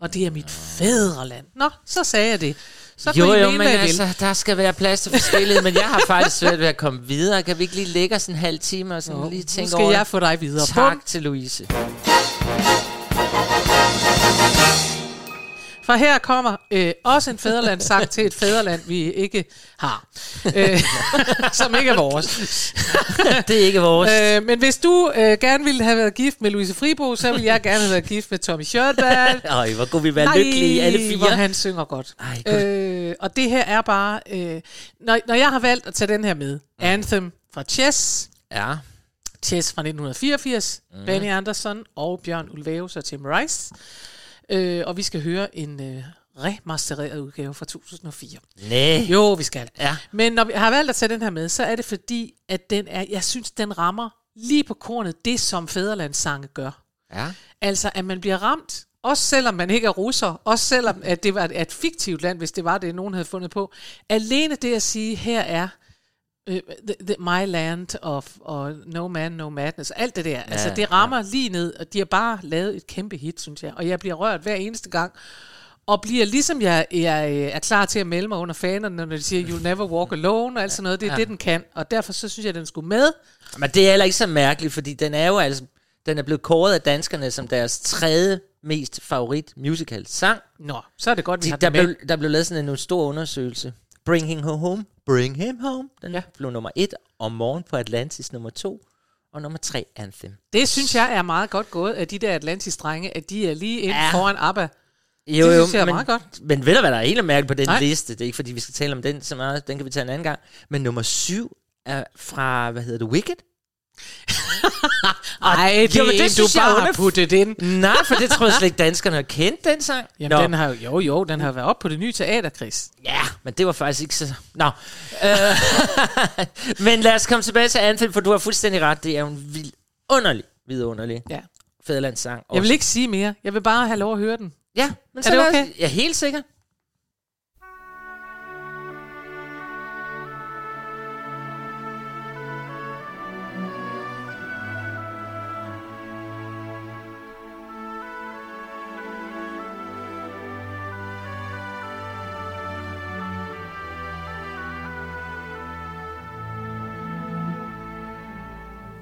Og det er mit fædreland. Nå, så sagde jeg det. Så jo, jo, men altså, der skal være plads til forskellighed, men jeg har faktisk svært ved at komme videre. Kan vi ikke lige lægge sådan en halv time og sådan jo, lige tænke over? Nu skal jeg få dig videre. Tak Bum. Til Louise. For her kommer øh, også en fædrelandssang til et fædreland, vi ikke har. Øh, som ikke er vores. Det er ikke vores. Øh, men hvis du øh, gerne ville have været gift med Louise Fribo, så ville jeg gerne have været gift med Tommy Schjørtberg. Ej, hvor kunne vi være nej, lykkelige alle fire. Hvor han synger godt. Ej, øh, og det her er bare... Øh, når, når jeg har valgt at tage den her med, mm. Anthem fra Chess, ja. Chess fra nitten fireogfirs, mm. Benny Andersson og Bjørn Ulvaeus og Tim Rice... Øh, og vi skal høre en øh, remastereret udgave fra to tusind og fire. Næh. Jo, vi skal. Ja. Men når vi har valgt at tage den her med, så er det fordi, at den er, jeg synes, den rammer lige på kornet det, som fædrelandssange gør. Ja. Altså, at man bliver ramt, også selvom man ikke er russer, også selvom at det var et, et fiktivt land, hvis det var det, nogen havde fundet på. Alene det at sige, her er øh, the, the, my land of, og no man, no madness, alt det der. Ja, altså, det rammer ja. lige ned, og de har bare lavet et kæmpe hit, synes jeg. Og jeg bliver rørt hver eneste gang, og bliver ligesom jeg, jeg er klar til at melde mig under fanerne, når de siger, you'll never walk alone, og alt sådan noget. Det er ja. det, den kan, og derfor så synes jeg, den skulle med. Men det er heller ikke så mærkeligt, fordi den er jo altså, den er blevet kåret af danskerne som deres tredje mest favorit musical sang. Nå, så er det godt, vi de, har der den med. Blev, der blev lavet sådan en stor undersøgelse. Bring Him Home. Bring Him Home. Den ja. blev nummer et, og Morgen på Atlantis nummer to, og nummer tre Anthem. Det synes jeg er meget godt gået, at de der Atlantis-drenge, at de er lige inde ja. foran ABBA. Jo, det synes jo, jeg er men, meget godt. Men ved du, hvad der er helt mærkeligt på den Nej. liste? Det er ikke, fordi vi skal tale om den så meget. Den kan vi tage en anden gang. Men nummer syv øh, fra, hvad hedder det, Wicked? Nej, det, det er en, du bare har puttet ind. Nej, for det tror jeg slet ikke danskerne har kendt, den sang. Jamen, den har, jo, jo, den har været op på Det Nye Teater, Chris. Ja, men det var faktisk ikke så... Nå. Men lad os komme tilbage til Anfield, for du har fuldstændig ret. Det er en vild, underlig, vidunderlig ja. fædrelandssang. Jeg vil ikke sige mere. Jeg vil bare have lov at høre den. Ja, men så er det okay? Jeg er helt sikker.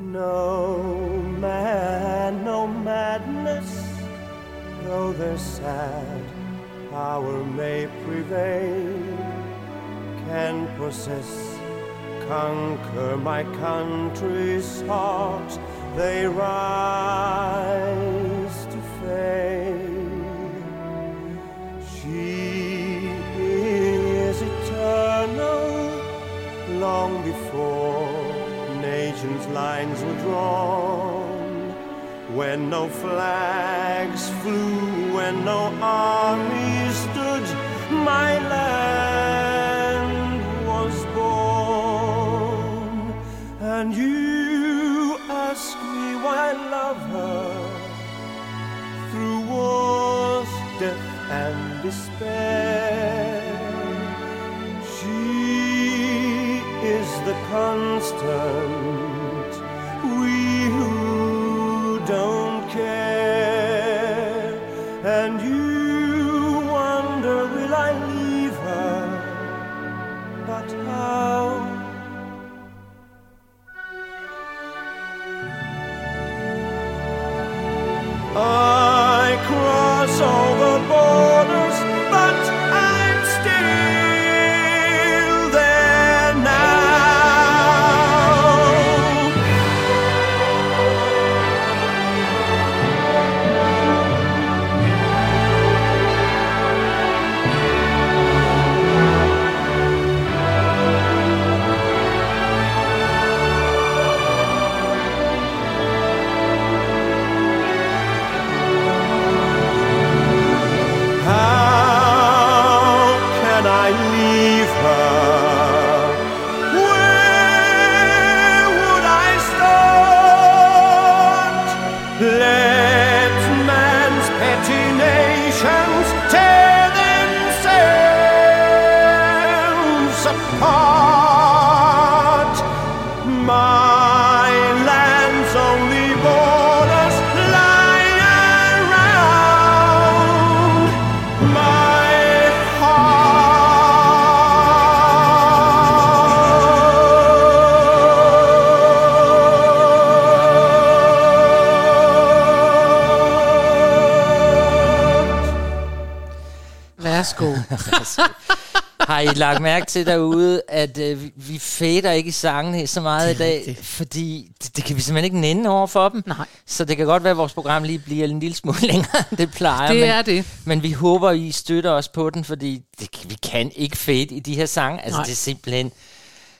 No man, no madness, though the sad hour may prevail, can possess, conquer my country's heart, they rise to fame. She is eternal, long before nation's lines were drawn, when no flags flew, when no army stood, my land was born. And you ask me why I love her, through wars, death and despair, she is the constant. Har I lagt mærke til derude, at øh, vi fader ikke i sangene så meget i dag, rigtigt. Fordi det, det kan vi simpelthen ikke nænde over for dem. Nej. Så det kan godt være, at vores program lige bliver en lille smule længere, end det plejer. Det men, er det. Men vi håber, I støtter os på den, fordi det, vi kan ikke fade i de her sange. Altså, Nej. Det er simpelthen...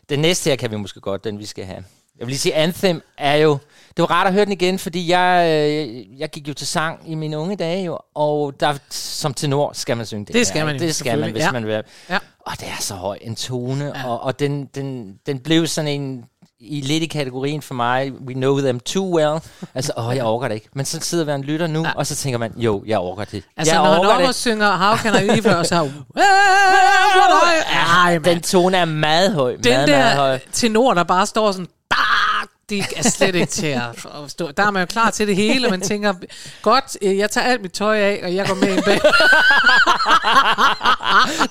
Den næste her kan vi måske godt, den vi skal have. Jeg vil lige sige, Anthem er jo... Det var rart at høre den igen, fordi jeg, øh, jeg gik jo til sang i mine unge dage, jo, og der, som tenor skal man synge det. Det skal man, det skal man, hvis ja. man vil. Ja. Og det er så høj en tone, ja. og, og den, den, den blev sådan en, i lidt i kategorien for mig, we know them too well. Altså, åh, jeg orker det ikke. Men så sidder man og lytter nu, ja. og så tænker man, jo, jeg orker det. Altså, jeg når han over synger, how can I leave her, og så... Ej, den tone er meget høj, den meget, der meget høj. Tenor, der bare står sådan... Det er slet ikke til at forstå. Der er man jo klar til det hele, og man tænker, godt, jeg tager alt mit tøj af, og jeg går med i bag.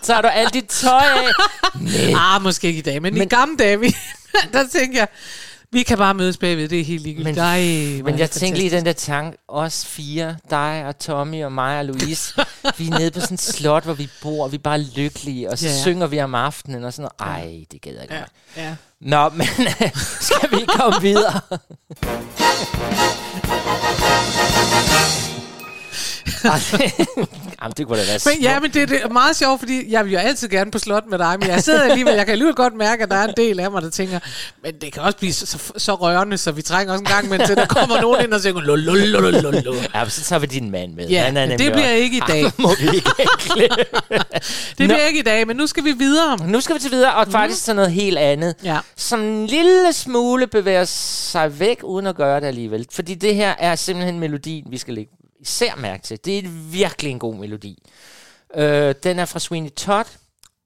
Tager du alt dit tøj af? Nej, ah, måske ikke i dag, men, men i gamle dage, vi, der tænker jeg, vi kan bare mødes bagved, det er helt ligegyldigt. Men, Ej, men jeg tænkte lige den der tanke, os fire, dig og Tommy og mig og Louise, vi er nede på sådan et slot, hvor vi bor, og vi er bare lykkelige, og så ja. synger vi om aftenen, og sådan noget. Ej, det gad jeg ikke. Ja, ja. Nå, men skal vi komme videre? Jamen, det kunne da være men, ja, men det, det er meget sjovt, fordi jeg vil jo altid gerne på slot med dig, men jeg sidder alligevel, jeg kan alligevel godt mærke, at der er en del af mig, der tænker, men det kan også blive så, så, så rørende, så vi trænger også en gang med, til der kommer nogen ind og siger, lololololol. Ja, så tager vi din mand med. Ja, han er det bliver også. Ikke i dag. Arh, må vi ikke det bliver Nå. Ikke i dag, men nu skal vi videre. Nu skal vi til videre, og faktisk mm. sådan noget helt andet. Ja. Som en lille smule bevæger sig væk, uden at gøre det alligevel. Fordi det her er simpelthen melodien, vi skal lægge især mærke til. Det er virkelig en god melodi. Øh, den er fra Sweeney Todd,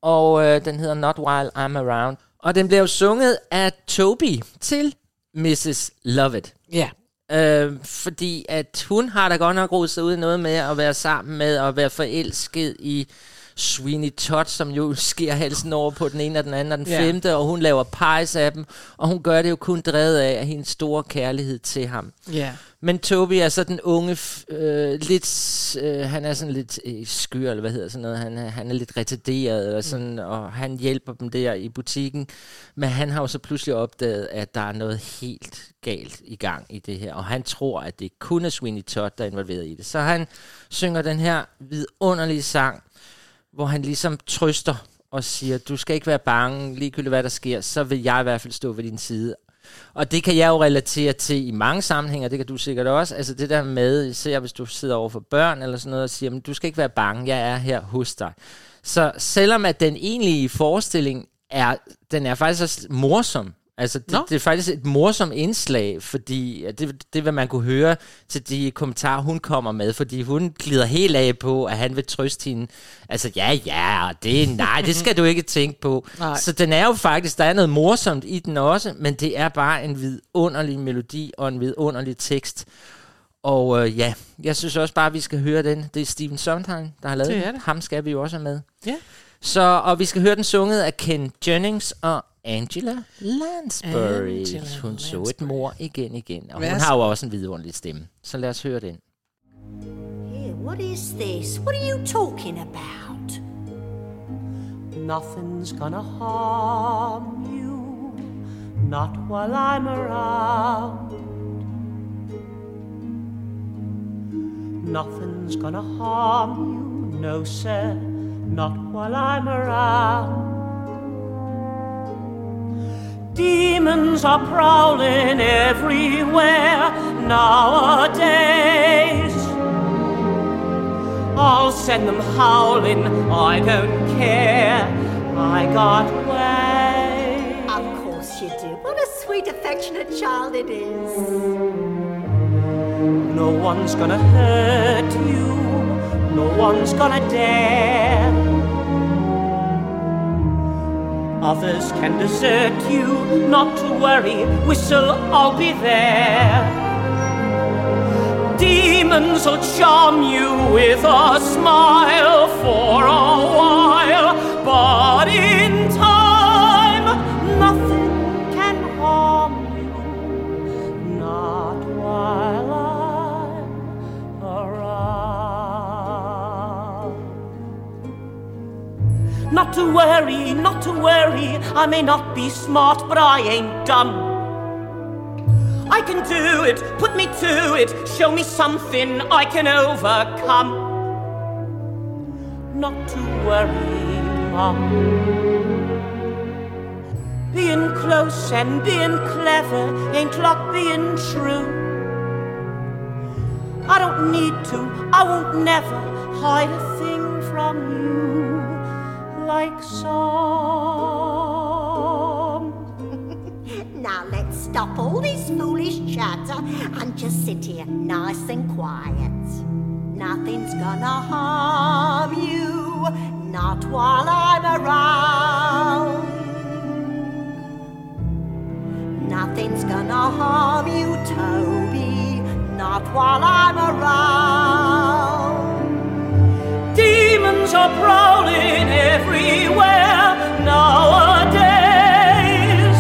og øh, den hedder Not While I'm Around. Og den blev sunget af Toby til missus Lovett. Ja. Øh, fordi at hun har da godt nok rodet sig ud i noget med at være sammen med og være forelsket i Sweeney Todd, som jo sker halsen over på den ene og den anden og den yeah. femte, og hun laver pies af dem, og hun gør det jo kun drevet af hendes store kærlighed til ham. Yeah. Men Toby er så den unge, øh, lidt, øh, han er sådan lidt øh, skyr, eller hvad hedder sådan noget, han er, han er lidt retarderet, eller sådan, mm. og han hjælper dem der i butikken, men han har jo så pludselig opdaget, at der er noget helt galt i gang i det her, og han tror, at det kun er Sweeney Todd, der er involveret i det. Så han synger den her vidunderlige sang, hvor han ligesom trøster og siger, du skal ikke være bange, ligegyldigt hvad der sker, så vil jeg i hvert fald stå ved din side. Og det kan jeg jo relatere til i mange sammenhænge, det kan du sikkert også. Altså det der med, især hvis du sidder over for børn eller sådan noget, og siger, men du skal ikke være bange, jeg er her hos dig. Så selvom at den egentlige forestilling er, den er faktisk morsom, altså det, no. det er faktisk et morsomt indslag, fordi det, det vil man kunne høre til de kommentarer, hun kommer med, fordi hun glider helt af på, at han vil trøste hende. Altså ja, ja, det nej, det skal du ikke tænke på. Nej. Så den er jo faktisk, der er noget morsomt i den også, men det er bare en vidunderlig melodi og en vidunderlig tekst. Og øh, ja, jeg synes også bare, at vi skal høre den. Det er Steven Sondheim, der har lavet det den. Ham skal vi jo også have med. Ja. Så, og vi skal høre den sunget af Ken Jennings og Angela Lansbury. Angela hun Lansbury. Så et mor igen igen, og hun har jo også en vidunderlig stemme. Så lad os høre den. Hey, what is this? What are you talking about? Nothing's gonna harm you, not while I'm around. Nothing's gonna harm you, no sir, not while I'm around. Demons are prowling everywhere nowadays. I'll send them howling, I don't care, I got way. Of course you do, what a sweet affectionate child it is. No one's gonna hurt you, no one's gonna dare. Others can desert you, not to worry, whistle, I'll be there. Demons will charm you with a smile for a while, but in time, nothing can harm you, not while I'm around. Not to worry, not to worry, I may not be smart, but I ain't dumb. I can do it, put me to it, show me something I can overcome. Not to worry, Mum. Being close and being clever ain't like being true. I don't need to, I won't never hide a thing from you. Like some. Now let's stop all this foolish chatter and just sit here nice and quiet. Nothing's gonna harm you, not while I'm around. Nothing's gonna harm you, Toby, not while I'm around. Demons are prowling everywhere nowadays.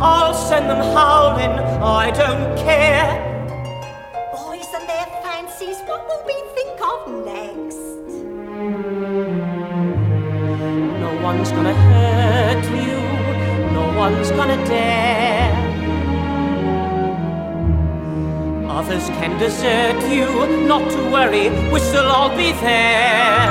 I'll send them howling, I don't care. Boys and their fancies, what will we think of next? No one's gonna hurt you, no one's gonna dare. others can desert you. Not to worry, we shall all be there.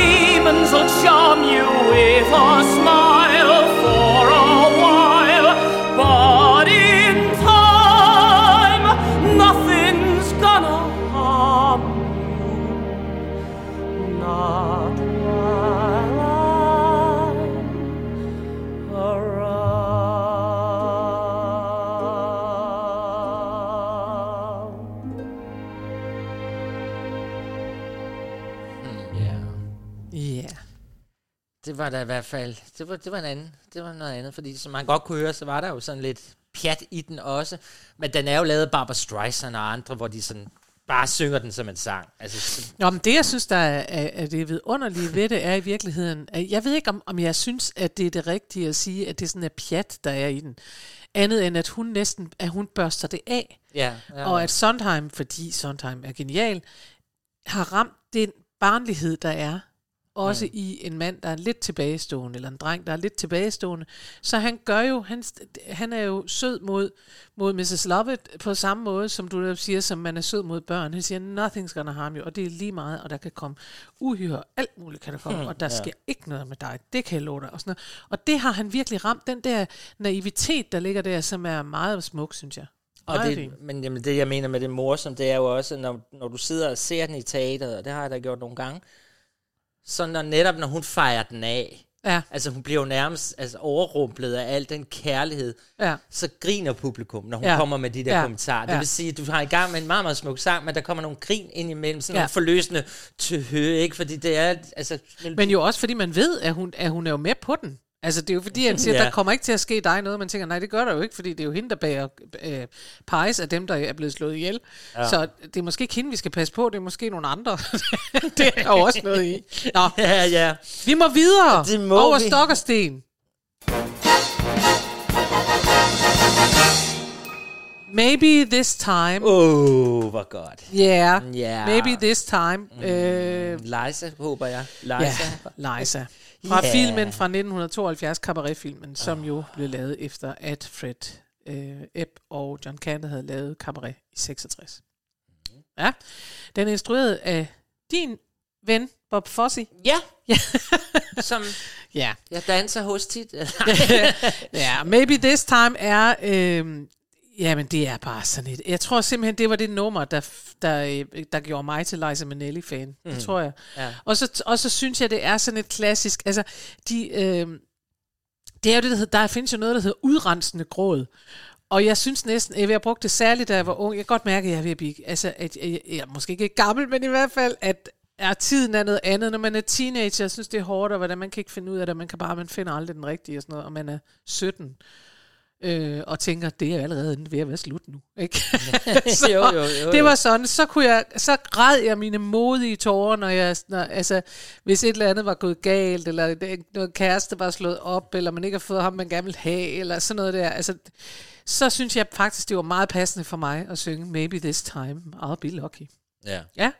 Demons will charm you with a smile for a while, but in time, nothing's gonna harm you. Not while I'm around. Det var der i hvert fald, det var, det var en anden, det var noget andet, fordi som man godt kunne høre, så var der jo sådan lidt pjat i den også, men den er jo lavet Barbra Streisand og andre, hvor de sådan bare synger den som en sang. Altså, Nå, men det jeg synes, der er, er det vidunderlige ved det, er i virkeligheden, jeg ved ikke om, om jeg synes, at det er det rigtige at sige, at det sådan er pjat, der er i den, andet end at hun næsten, at hun børster det af, ja, ja. Og at Sondheim, fordi Sondheim er genial, har ramt den barnlighed, der er, også mm. i en mand, der er lidt tilbagestående, eller en dreng, der er lidt tilbagestående. Så han gør jo, han, han er jo sød mod, mod missus Lovett på samme måde, som du siger, som man er sød mod børn. Han siger, nothing's gonna harm you, og det er lige meget, og der kan komme uhyre, alt muligt kan der komme, mm. og der ja. sker ikke noget med dig, det kan jeg love dig, og sådan noget. Og det har han virkelig ramt, den der naivitet, der ligger der, som er meget smuk, synes jeg. Og det, men jamen, det, jeg mener med det morsomme, det er jo også, når, når du sidder og ser den i teateret, og det har jeg da gjort nogle gange, så når, netop når hun fejrer den af, ja. altså hun bliver jo nærmest altså, overrumplet af al den kærlighed, ja. så griner publikum, når hun ja. kommer med de der ja. kommentarer. Det ja. vil sige, at du har i gang med en meget, meget smuk sang, men der kommer nogle grin ind imellem, sådan ja. nogle forløsende tøhø, ikke? Fordi det er... Altså, men, men jo også, fordi man ved, at hun, at hun er jo med på den. Altså det er jo fordi, han siger, at ja. der kommer ikke til at ske dig noget, man tænker, nej det gør der jo ikke, fordi det er jo hende, der bager øh, pies af dem, der er blevet slået ihjel. Ja. Så det er måske ikke hende, vi skal passe på, det er måske nogle andre. Det er jo også noget i. Nå, ja, ja. Vi må videre det må over vi. Stok og sten. Maybe this time. Åh, oh, hvor godt. Yeah. yeah, maybe this time. Mm. Øh, Liza, håber jeg. Liza. Ja, Liza. Fra yeah. filmen fra nitten tooghalvfjerds, Cabaret-filmen, som oh. jo blev lavet efter, at Fred øh, Ebb og John Candy havde lavet Cabaret i seksogtres. Mm. Ja, den er instrueret af din ven, Bob Fosse. Ja, ja. som ja. jeg danser hos tit. Ja, Maybe This Time er... Øh, Jamen, det er bare sådan et... Jeg tror simpelthen, det var det nummer, der, der, der gjorde mig til Liza Minnelli-fan. Mm. Det tror jeg. Ja. Og, så, og så synes jeg, det er sådan et klassisk... Altså, de, øh, det er jo det, der, hedder, der findes jo noget, der hedder udrensende gråd. Og jeg synes næsten... Jeg har brugt det særligt, da jeg var ung. Jeg kan godt mærke, at jeg er ved at blive... Altså, at, jeg, jeg er måske ikke gammel, men i hvert fald, at er tiden er noget andet. Når man er teenager, jeg synes, det er hårdt, og hvordan man kan ikke finde ud af det. Man kan bare... Man finder aldrig den rigtige og sådan noget, og man er sytten. Øh, og tænker, det er allerede ved at være slut nu, ikke? Så, jo, jo, jo, det var sådan, så kunne jeg, så græd jeg mine modige tårer, når jeg, når, altså, hvis et eller andet var gået galt, eller noget kæreste var slået op, eller man ikke har fået ham, man gerne vil have, eller sådan noget der, altså, så synes jeg faktisk, det var meget passende for mig at synge Maybe This Time, I'll Be Lucky. Ja. Ja.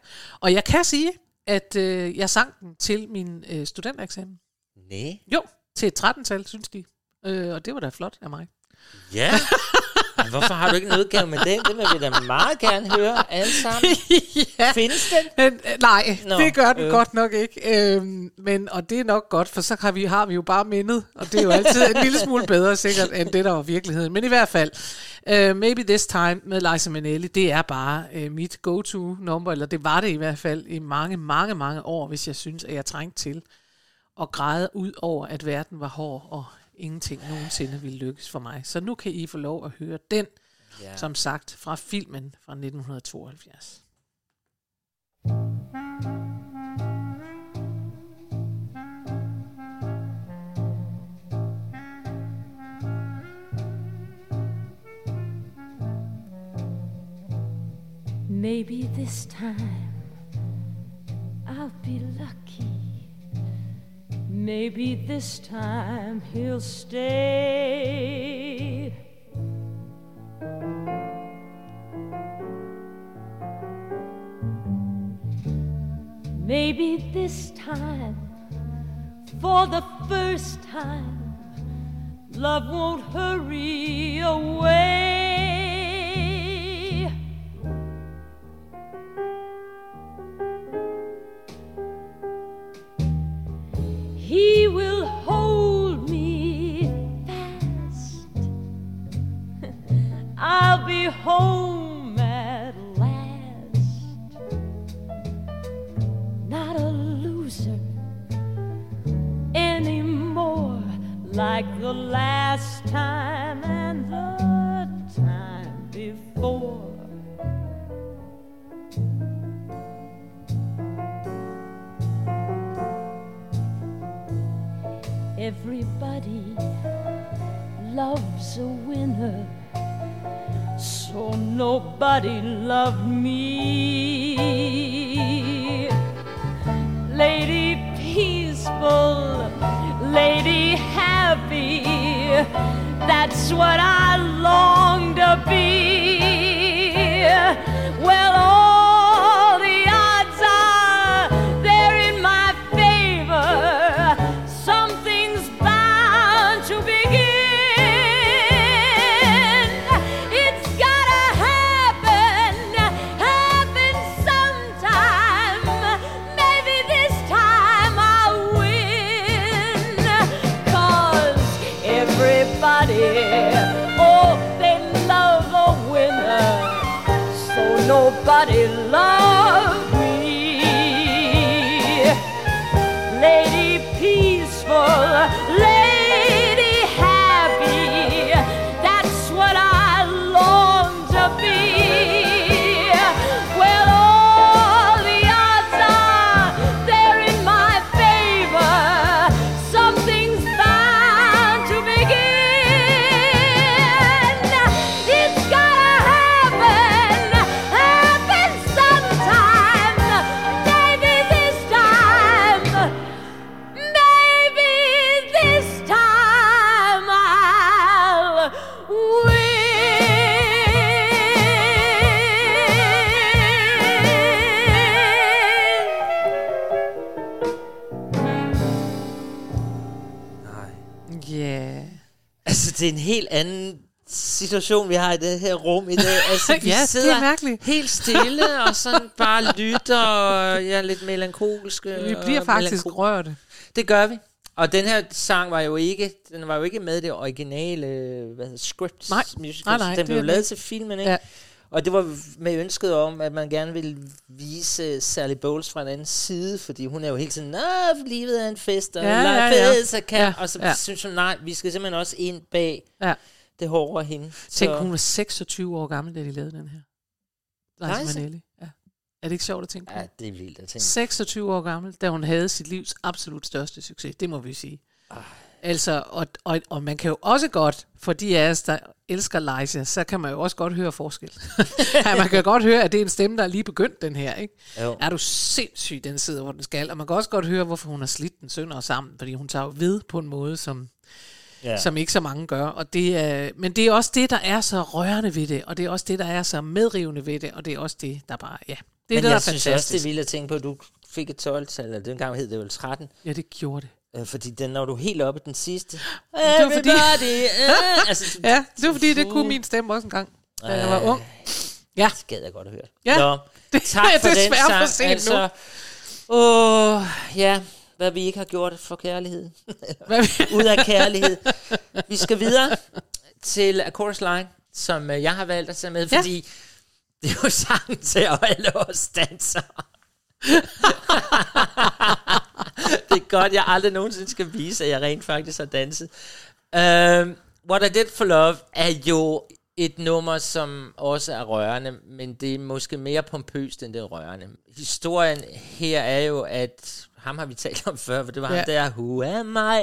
Og jeg kan sige, at øh, jeg sang den til min øh, studentereksamen. Næh? Jo, til et tretten-tal, synes de. Øh, og det var da flot af mig. Ja, men hvorfor har du ikke en udgave med den? Det vil vi da meget gerne høre alle sammen. Ja. Findes den? Men, nej, Nå, det gør den øh. godt nok ikke. Øhm, men, og det er nok godt, for så har vi, har vi jo bare mindet, og det er jo altid en lille smule bedre sikkert, end det, der var virkeligheden. Men i hvert fald, uh, Maybe This Time med Liza Minnelli, det er bare uh, mit go-to-nummer, eller det var det i hvert fald i mange, mange, mange år, hvis jeg synes, at jeg trængte til at græde ud over, at verden var hård og ingenting nogensinde ville lykkes for mig. Så nu kan I få lov at høre den, yeah. som sagt, fra filmen fra nitten tooghalvfjerds. Maybe this time I'll be lucky. Maybe this time he'll stay. Maybe this time, for the first time, love won't hurry away. I'll be home at last. Not a loser anymore, like the last time and the time before. Everybody loves a winner, so nobody loved me. Lady Peaceful, Lady Happy, that's what I long to be. Well, all nobody loved me. Lady Peaceful, Lady Happy, that's what I long to be. Well, all the odds are there in my favor. Something's bound to begin. It's gotta happen. Det er en helt anden situation, vi har i det her rum i dag. Altså, vi ja, sidder helt stille og sådan bare lytter, og jeg er lidt melankolsk. Vi bliver faktisk melankol- rørte. Det gør vi. Og den her sang var jo ikke, den var jo ikke med det originale hvad hedder, scripts. Nej, nej, nej, den blev jo lavet det til filmen, ikke? Ja. Og det var med ønsket om, at man gerne ville vise Sally Bowles fra en anden side, fordi hun er jo hele tiden, nej, livet er en fest, og ja, ja, ja. Fed, så kan. Ja, og så ja. Synes hun, nej, vi skal simpelthen også ind bag ja. Det hårde hende. Tænk, hun var seksogtyve år gammel, da de lavede den her. Liza Minnelli. Ja. Er det ikke sjovt at tænke på? Ja, det er vildt at tænke. seksogtyve år gammel, da hun havde sit livs absolut største succes, det må vi sige. Ej. Altså, og, og, og man kan jo også godt, for de af os, der elsker Liza, så kan man jo også godt høre forskel. Ja, man kan godt høre, at det er en stemme, der er lige begyndt den her, ikke? Jo. Er du sindssyg, den sidder, hvor den skal. Og man kan også godt høre, hvorfor hun har slidt den sønder sammen, fordi hun tager jo ved på en måde, som, yeah. som ikke så mange gør. Og det er, men det er også det, der er så rørende ved det, og det er også det, der er så medrivende ved det, og det er også det, der bare, ja. Det er men det, der jeg er synes fantastisk. Også, det er vildt at tænke på, at du fik et tolv-tal, eller dengang hed det vel tretten. Ja, det gjorde det. Fordi den når du helt oppe den sidste. Det var fordi uh, altså, ja, det var fordi det kunne min stemme også en gang, da øh, jeg var ung. Ja, det gad jeg godt at høre. Ja. Nå, det, tak for det den sang. For altså, åh, oh, ja, hvad vi ikke har gjort for kærlighed. Ud af kærlighed. Vi skal videre til A Chorus Line, som jeg har valgt at tage med, fordi ja. Det er jo sangen til alle os dansere. Det er godt, jeg aldrig nogensinde skal vise, at jeg rent faktisk har danset. um, What I Did For Love er jo et nummer, som også er rørende, men det er måske mere pompøst, end det er rørende. Historien her er jo, at ham har vi talt om før, for det var yeah. ham der, who am I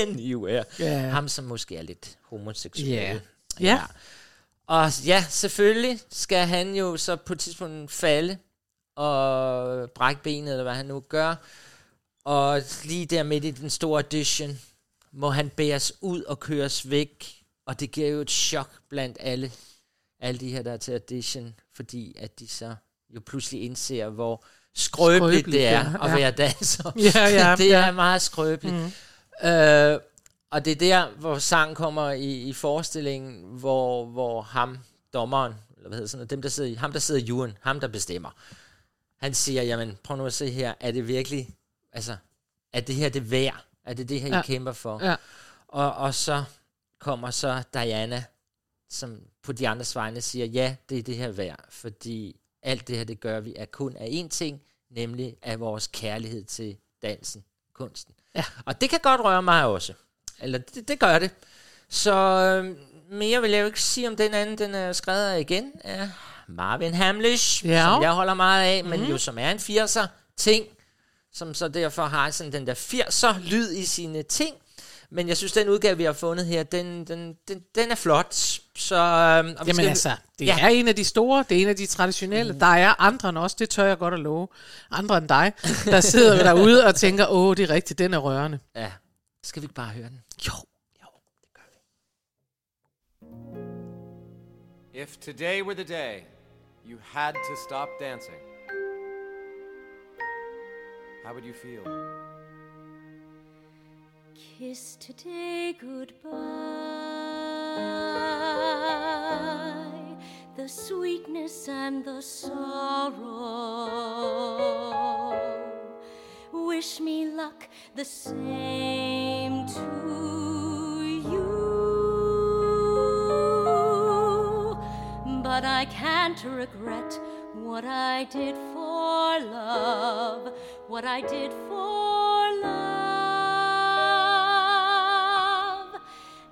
anywhere yeah. ham som måske er lidt homoseksuel yeah. ja. Og ja, selvfølgelig skal han jo så på et tidspunkt falde og brække benet, eller hvad han nu gør. Og lige der midt i den store audition, må han bæres ud og køres væk. Og det giver jo et chok blandt alle, alle de her, der er til audition, fordi at de så jo pludselig indser, hvor skrøbeligt, skrøbeligt det er ja, at være ja. danser. Ja, ja, det er ja. meget skrøbeligt. Mm. Øh, og det er der, hvor sangen kommer i, i forestillingen, hvor, hvor ham, dommeren, eller hvad hedder sådan noget, dem, der sidder i, ham der sidder i juryen, ham der bestemmer, han siger, jamen prøv nu at se her, er det virkelig, altså, er det her det værd? Er det det her, I ja. Kæmper for? Ja. Og, og så kommer så Diana, som på de andres vegne siger, ja, det er det her værd, fordi alt det her, det gør vi er kun af én ting, nemlig af vores kærlighed til dansen, kunsten. Ja. Og det kan godt røre mig også. Eller det, det gør det. Så øh, mere vil jeg jo ikke sige om den anden. Den er skrevet igen af Marvin Hamlisch, ja, som jeg holder meget af, men mm. jo som er en firser ting, som så derfor har sådan den der firser lyd i sine ting. Men jeg synes, den udgave, vi har fundet her, den, den, den, den er flot. Så, øh, jamen skal... altså, det ja. er en af de store, det er en af de traditionelle. Mm. Der er andre end os, det tør jeg godt at love. Andre end dig, der sidder vi derude og tænker, åh, det er rigtigt, den er rørende. Ja, skal vi ikke bare høre den? Jo, jo, det gør vi. If today were the day, you had to stop dancing, how would you feel? Kiss today goodbye, the sweetness and the sorrow. Wish me luck the same to you. But I can't regret what I did for love, what I did for love.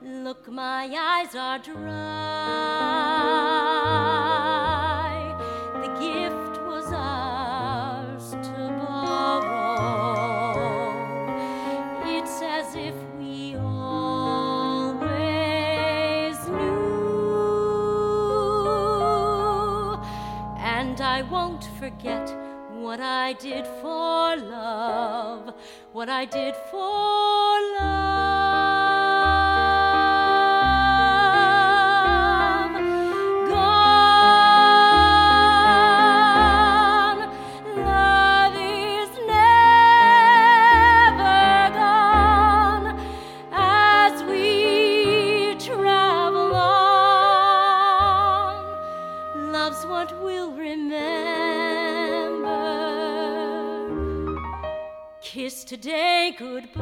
Look, my eyes are dry. The gift was ours to borrow. It's as if we always knew. And I won't forget what I did for love, what I did for love. Today goodbye,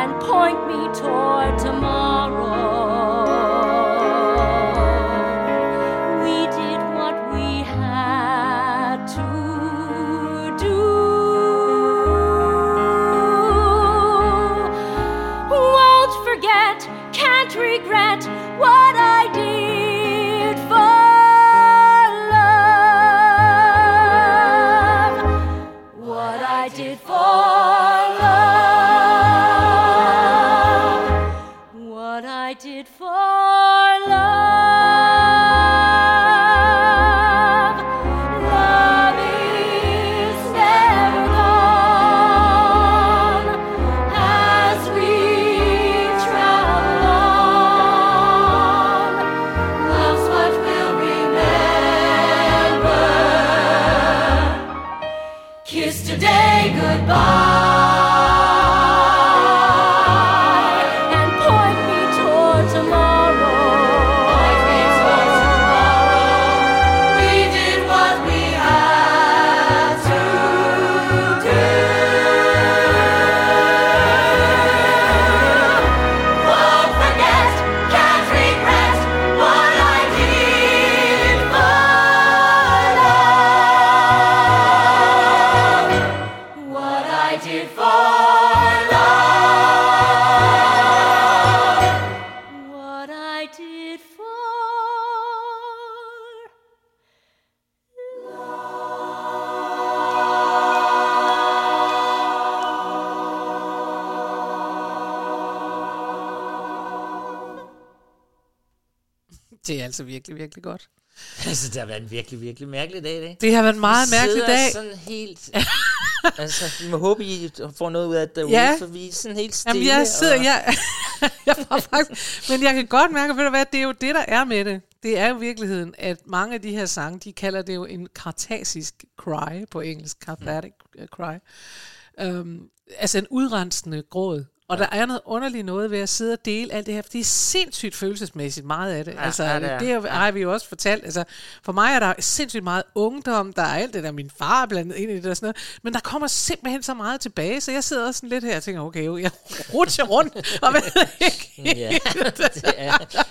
and point me toward tomorrow. We did what we had to do. Won't forget, can't regret what I did. Det er altså virkelig, virkelig godt. Altså, det har været en virkelig, virkelig mærkelig dag i dag. Det har været en meget mærkelig dag. Vi sidder sådan helt... altså, vi må håbe, I får noget ud af det, ja, for vi er sådan helt stille. Jamen, jeg sidder... Og... Jeg, jeg faktisk, men jeg kan godt mærke, ved du hvad, det er jo det, der er med det. Det er jo virkeligheden, at mange af de her sange, de kalder det jo en katharsisk cry, på engelsk, cathartic mm. cry. Um, altså en udrensende gråd. Og ja. Der er noget underligt noget ved at sidde og dele alt det her, for det er sindssygt følelsesmæssigt meget af det. Ja, altså, ja, det, er, det har, ja. har vi jo også fortalt. Altså, for mig er der sindssygt meget ungdom, der er alt det der, min far er blandet ind i det og sådan noget, men der kommer simpelthen så meget tilbage, så jeg sidder også sådan lidt her og tænker, okay, jo, jeg rutscher rundt, og ved ikke ja, det er...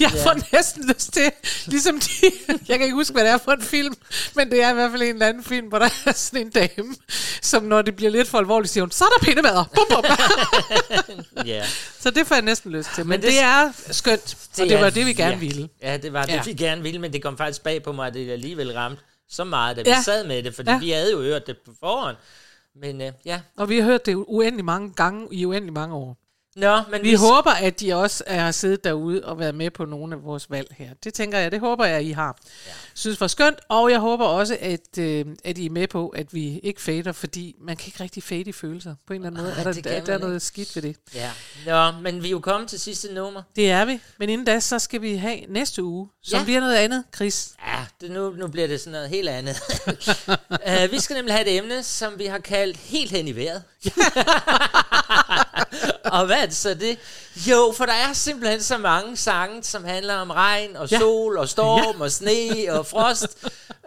Jeg får yeah. næsten lyst til, ligesom de, jeg kan ikke huske, hvad det er for en film, men det er i hvert fald en eller anden film, hvor der er sådan en dame, som når det bliver lidt for alvorligt, siger hun, så er der pindemader. Bum, bum. yeah. Så det får jeg næsten lyst til. Men, men det, det er skønt, det og det er, var det, vi gerne ja. ville. Ja, det var det, ja. vi gerne ville, men det kom faktisk bag på mig, at det alligevel ramte så meget, da vi ja. sad med det, fordi ja. vi havde jo hørt det på forhånd. Men, øh, ja. Og vi har hørt det uendelig mange gange i uendelig mange år. Nå, men vi hvis... håber, at de også har siddet derude og været med på nogle af vores valg her. Det tænker jeg, det håber jeg, I har. Ja. Synes var skønt, og jeg håber også, at, øh, at I er med på, at vi ikke fader, fordi man kan ikke rigtig fade i følelser. På en eller anden måde Ej, er der, der, der er noget skidt ved det. Ja. Nå, men vi er jo kommet til sidste nummer. Det er vi, men inden da, så skal vi have næste uge, som ja. bliver noget andet, Chris. Ja, det, nu, nu bliver det sådan noget helt andet. uh, vi skal nemlig have et emne, som vi har kaldt helt hen i vejret. Og hvad så det? Jo, for der er simpelthen så mange sange, som handler om regn og ja. sol og storm ja. og sne og frost.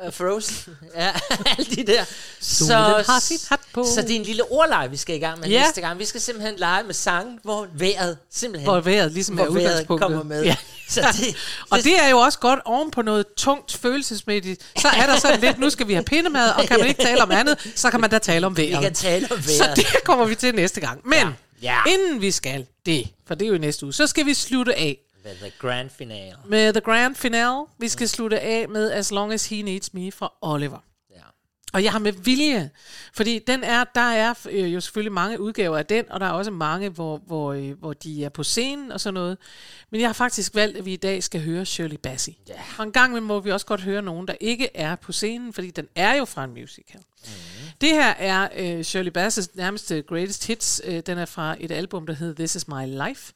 uh, frozen. Ja, alle de der. Solen så, har sit hat på. Så det er en lille ordleje, vi skal i gang med ja. næste gang. Vi skal simpelthen lege med sange, hvor vejret simpelthen hvor vejret, ligesom hvor vejret kommer med. Ja. Så det, og det er jo også godt oven på noget tungt følelsesmæssigt. Så er der sådan lidt, nu skal vi have pindemad, og kan man ikke tale om andet, så kan man da tale om vejret. Vi kan tale om vejret. Så det kommer vi til næste gang. Men... Ja. Ja. Inden vi skal det, for det er jo næste uge, så skal vi slutte af med the grand finale. Med the grand finale. Vi skal mm. slutte af med As Long As He Needs Me fra Oliver. Ja. Og jeg har med vilje, fordi den er, der er jo selvfølgelig mange udgaver af den, og der er også mange, hvor, hvor, hvor de er på scenen og sådan noget. Men jeg har faktisk valgt, at vi i dag skal høre Shirley Bassey. Ja. Og en gang må vi også godt høre nogen, der ikke er på scenen, fordi den er jo fra en musical. Mm. Det her er øh, Shirley Basseys nærmeste greatest hits. Øh, den er fra et album, der hedder This Is My Life.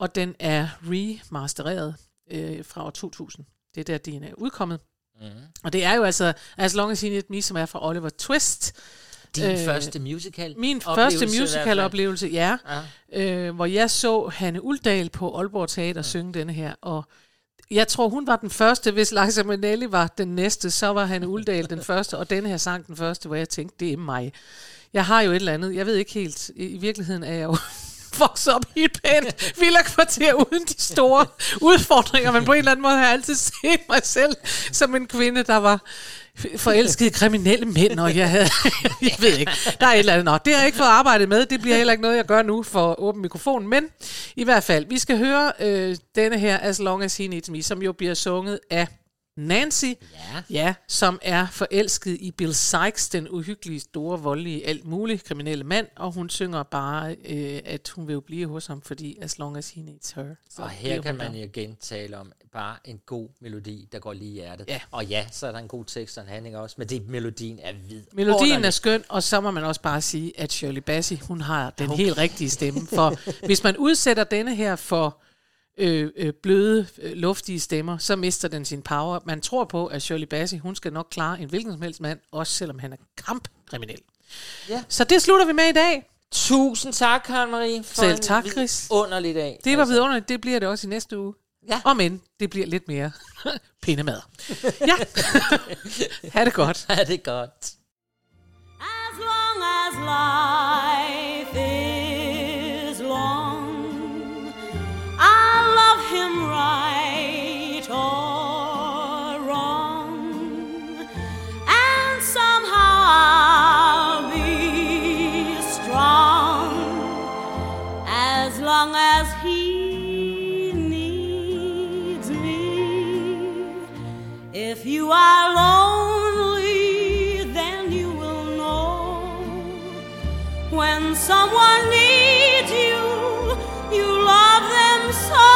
Og den er remastereret øh, fra år to tusind. Det er der, den er udkommet. Mm. Og det er jo altså As Long As He Needs Me, som er fra Oliver Twist. Din øh, første musical Min oplevelse, første musical oplevelse, ja. ja. Øh, hvor jeg så Hanne Uldal på Aalborg Teater mm. synge denne her. Og jeg tror, hun var den første. Hvis Liza Minnelli var den næste, så var Hanne Uldal den første, og denne her sang den første, hvor jeg tænkte, det er mig. Jeg har jo et eller andet, jeg ved ikke helt, i virkeligheden er jeg jo vokset op i et pænt villakvarter uden de store udfordringer, men på en eller anden måde har jeg altid set mig selv som en kvinde, der var forelskede kriminelle mænd, og jeg havde, jeg ved ikke, der er et eller andet. Nå, det har jeg ikke fået arbejdet med, det bliver heller ikke noget, jeg gør nu for åben mikrofon, men i hvert fald, vi skal høre øh, denne her As Long As He Needs Me, som jo bliver sunget af Nancy, ja. ja, som er forelsket i Bill Sykes, den uhyggelige, store, voldelige, alt muligt kriminelle mand, og hun synger bare, øh, at hun vil jo blive hos ham, fordi As Long As He Needs Her. Så og her kan man jo igen tale om bare en god melodi, der går lige i hjertet. Ja. Og ja, så er der en god tekst og en handling også, men det, melodien er hvid. Melodien er skøn, og så må man også bare sige, at Shirley Bassey, hun har den okay. helt rigtige stemme, for hvis man udsætter denne her for... Øh, øh, bløde, øh, luftige stemmer, så mister den sin power. Man tror på, at Shirley Bassey, hun skal nok klare en hvilken som helst mand, også selvom han er kampkriminel. Ja. Så det slutter vi med i dag. Tusind tak, Karen-Marie. Selv tak, Chris. Underlig dag. Det var vidunderligt. Det bliver det også i næste uge. Ja. Og men, det bliver lidt mere pindemad. Ja. Ha' det godt. Ha' det godt. As long as life is him right or wrong, and somehow I'll be strong as long as he needs me. If you are lonely, then you will know when someone needs you, you love them so.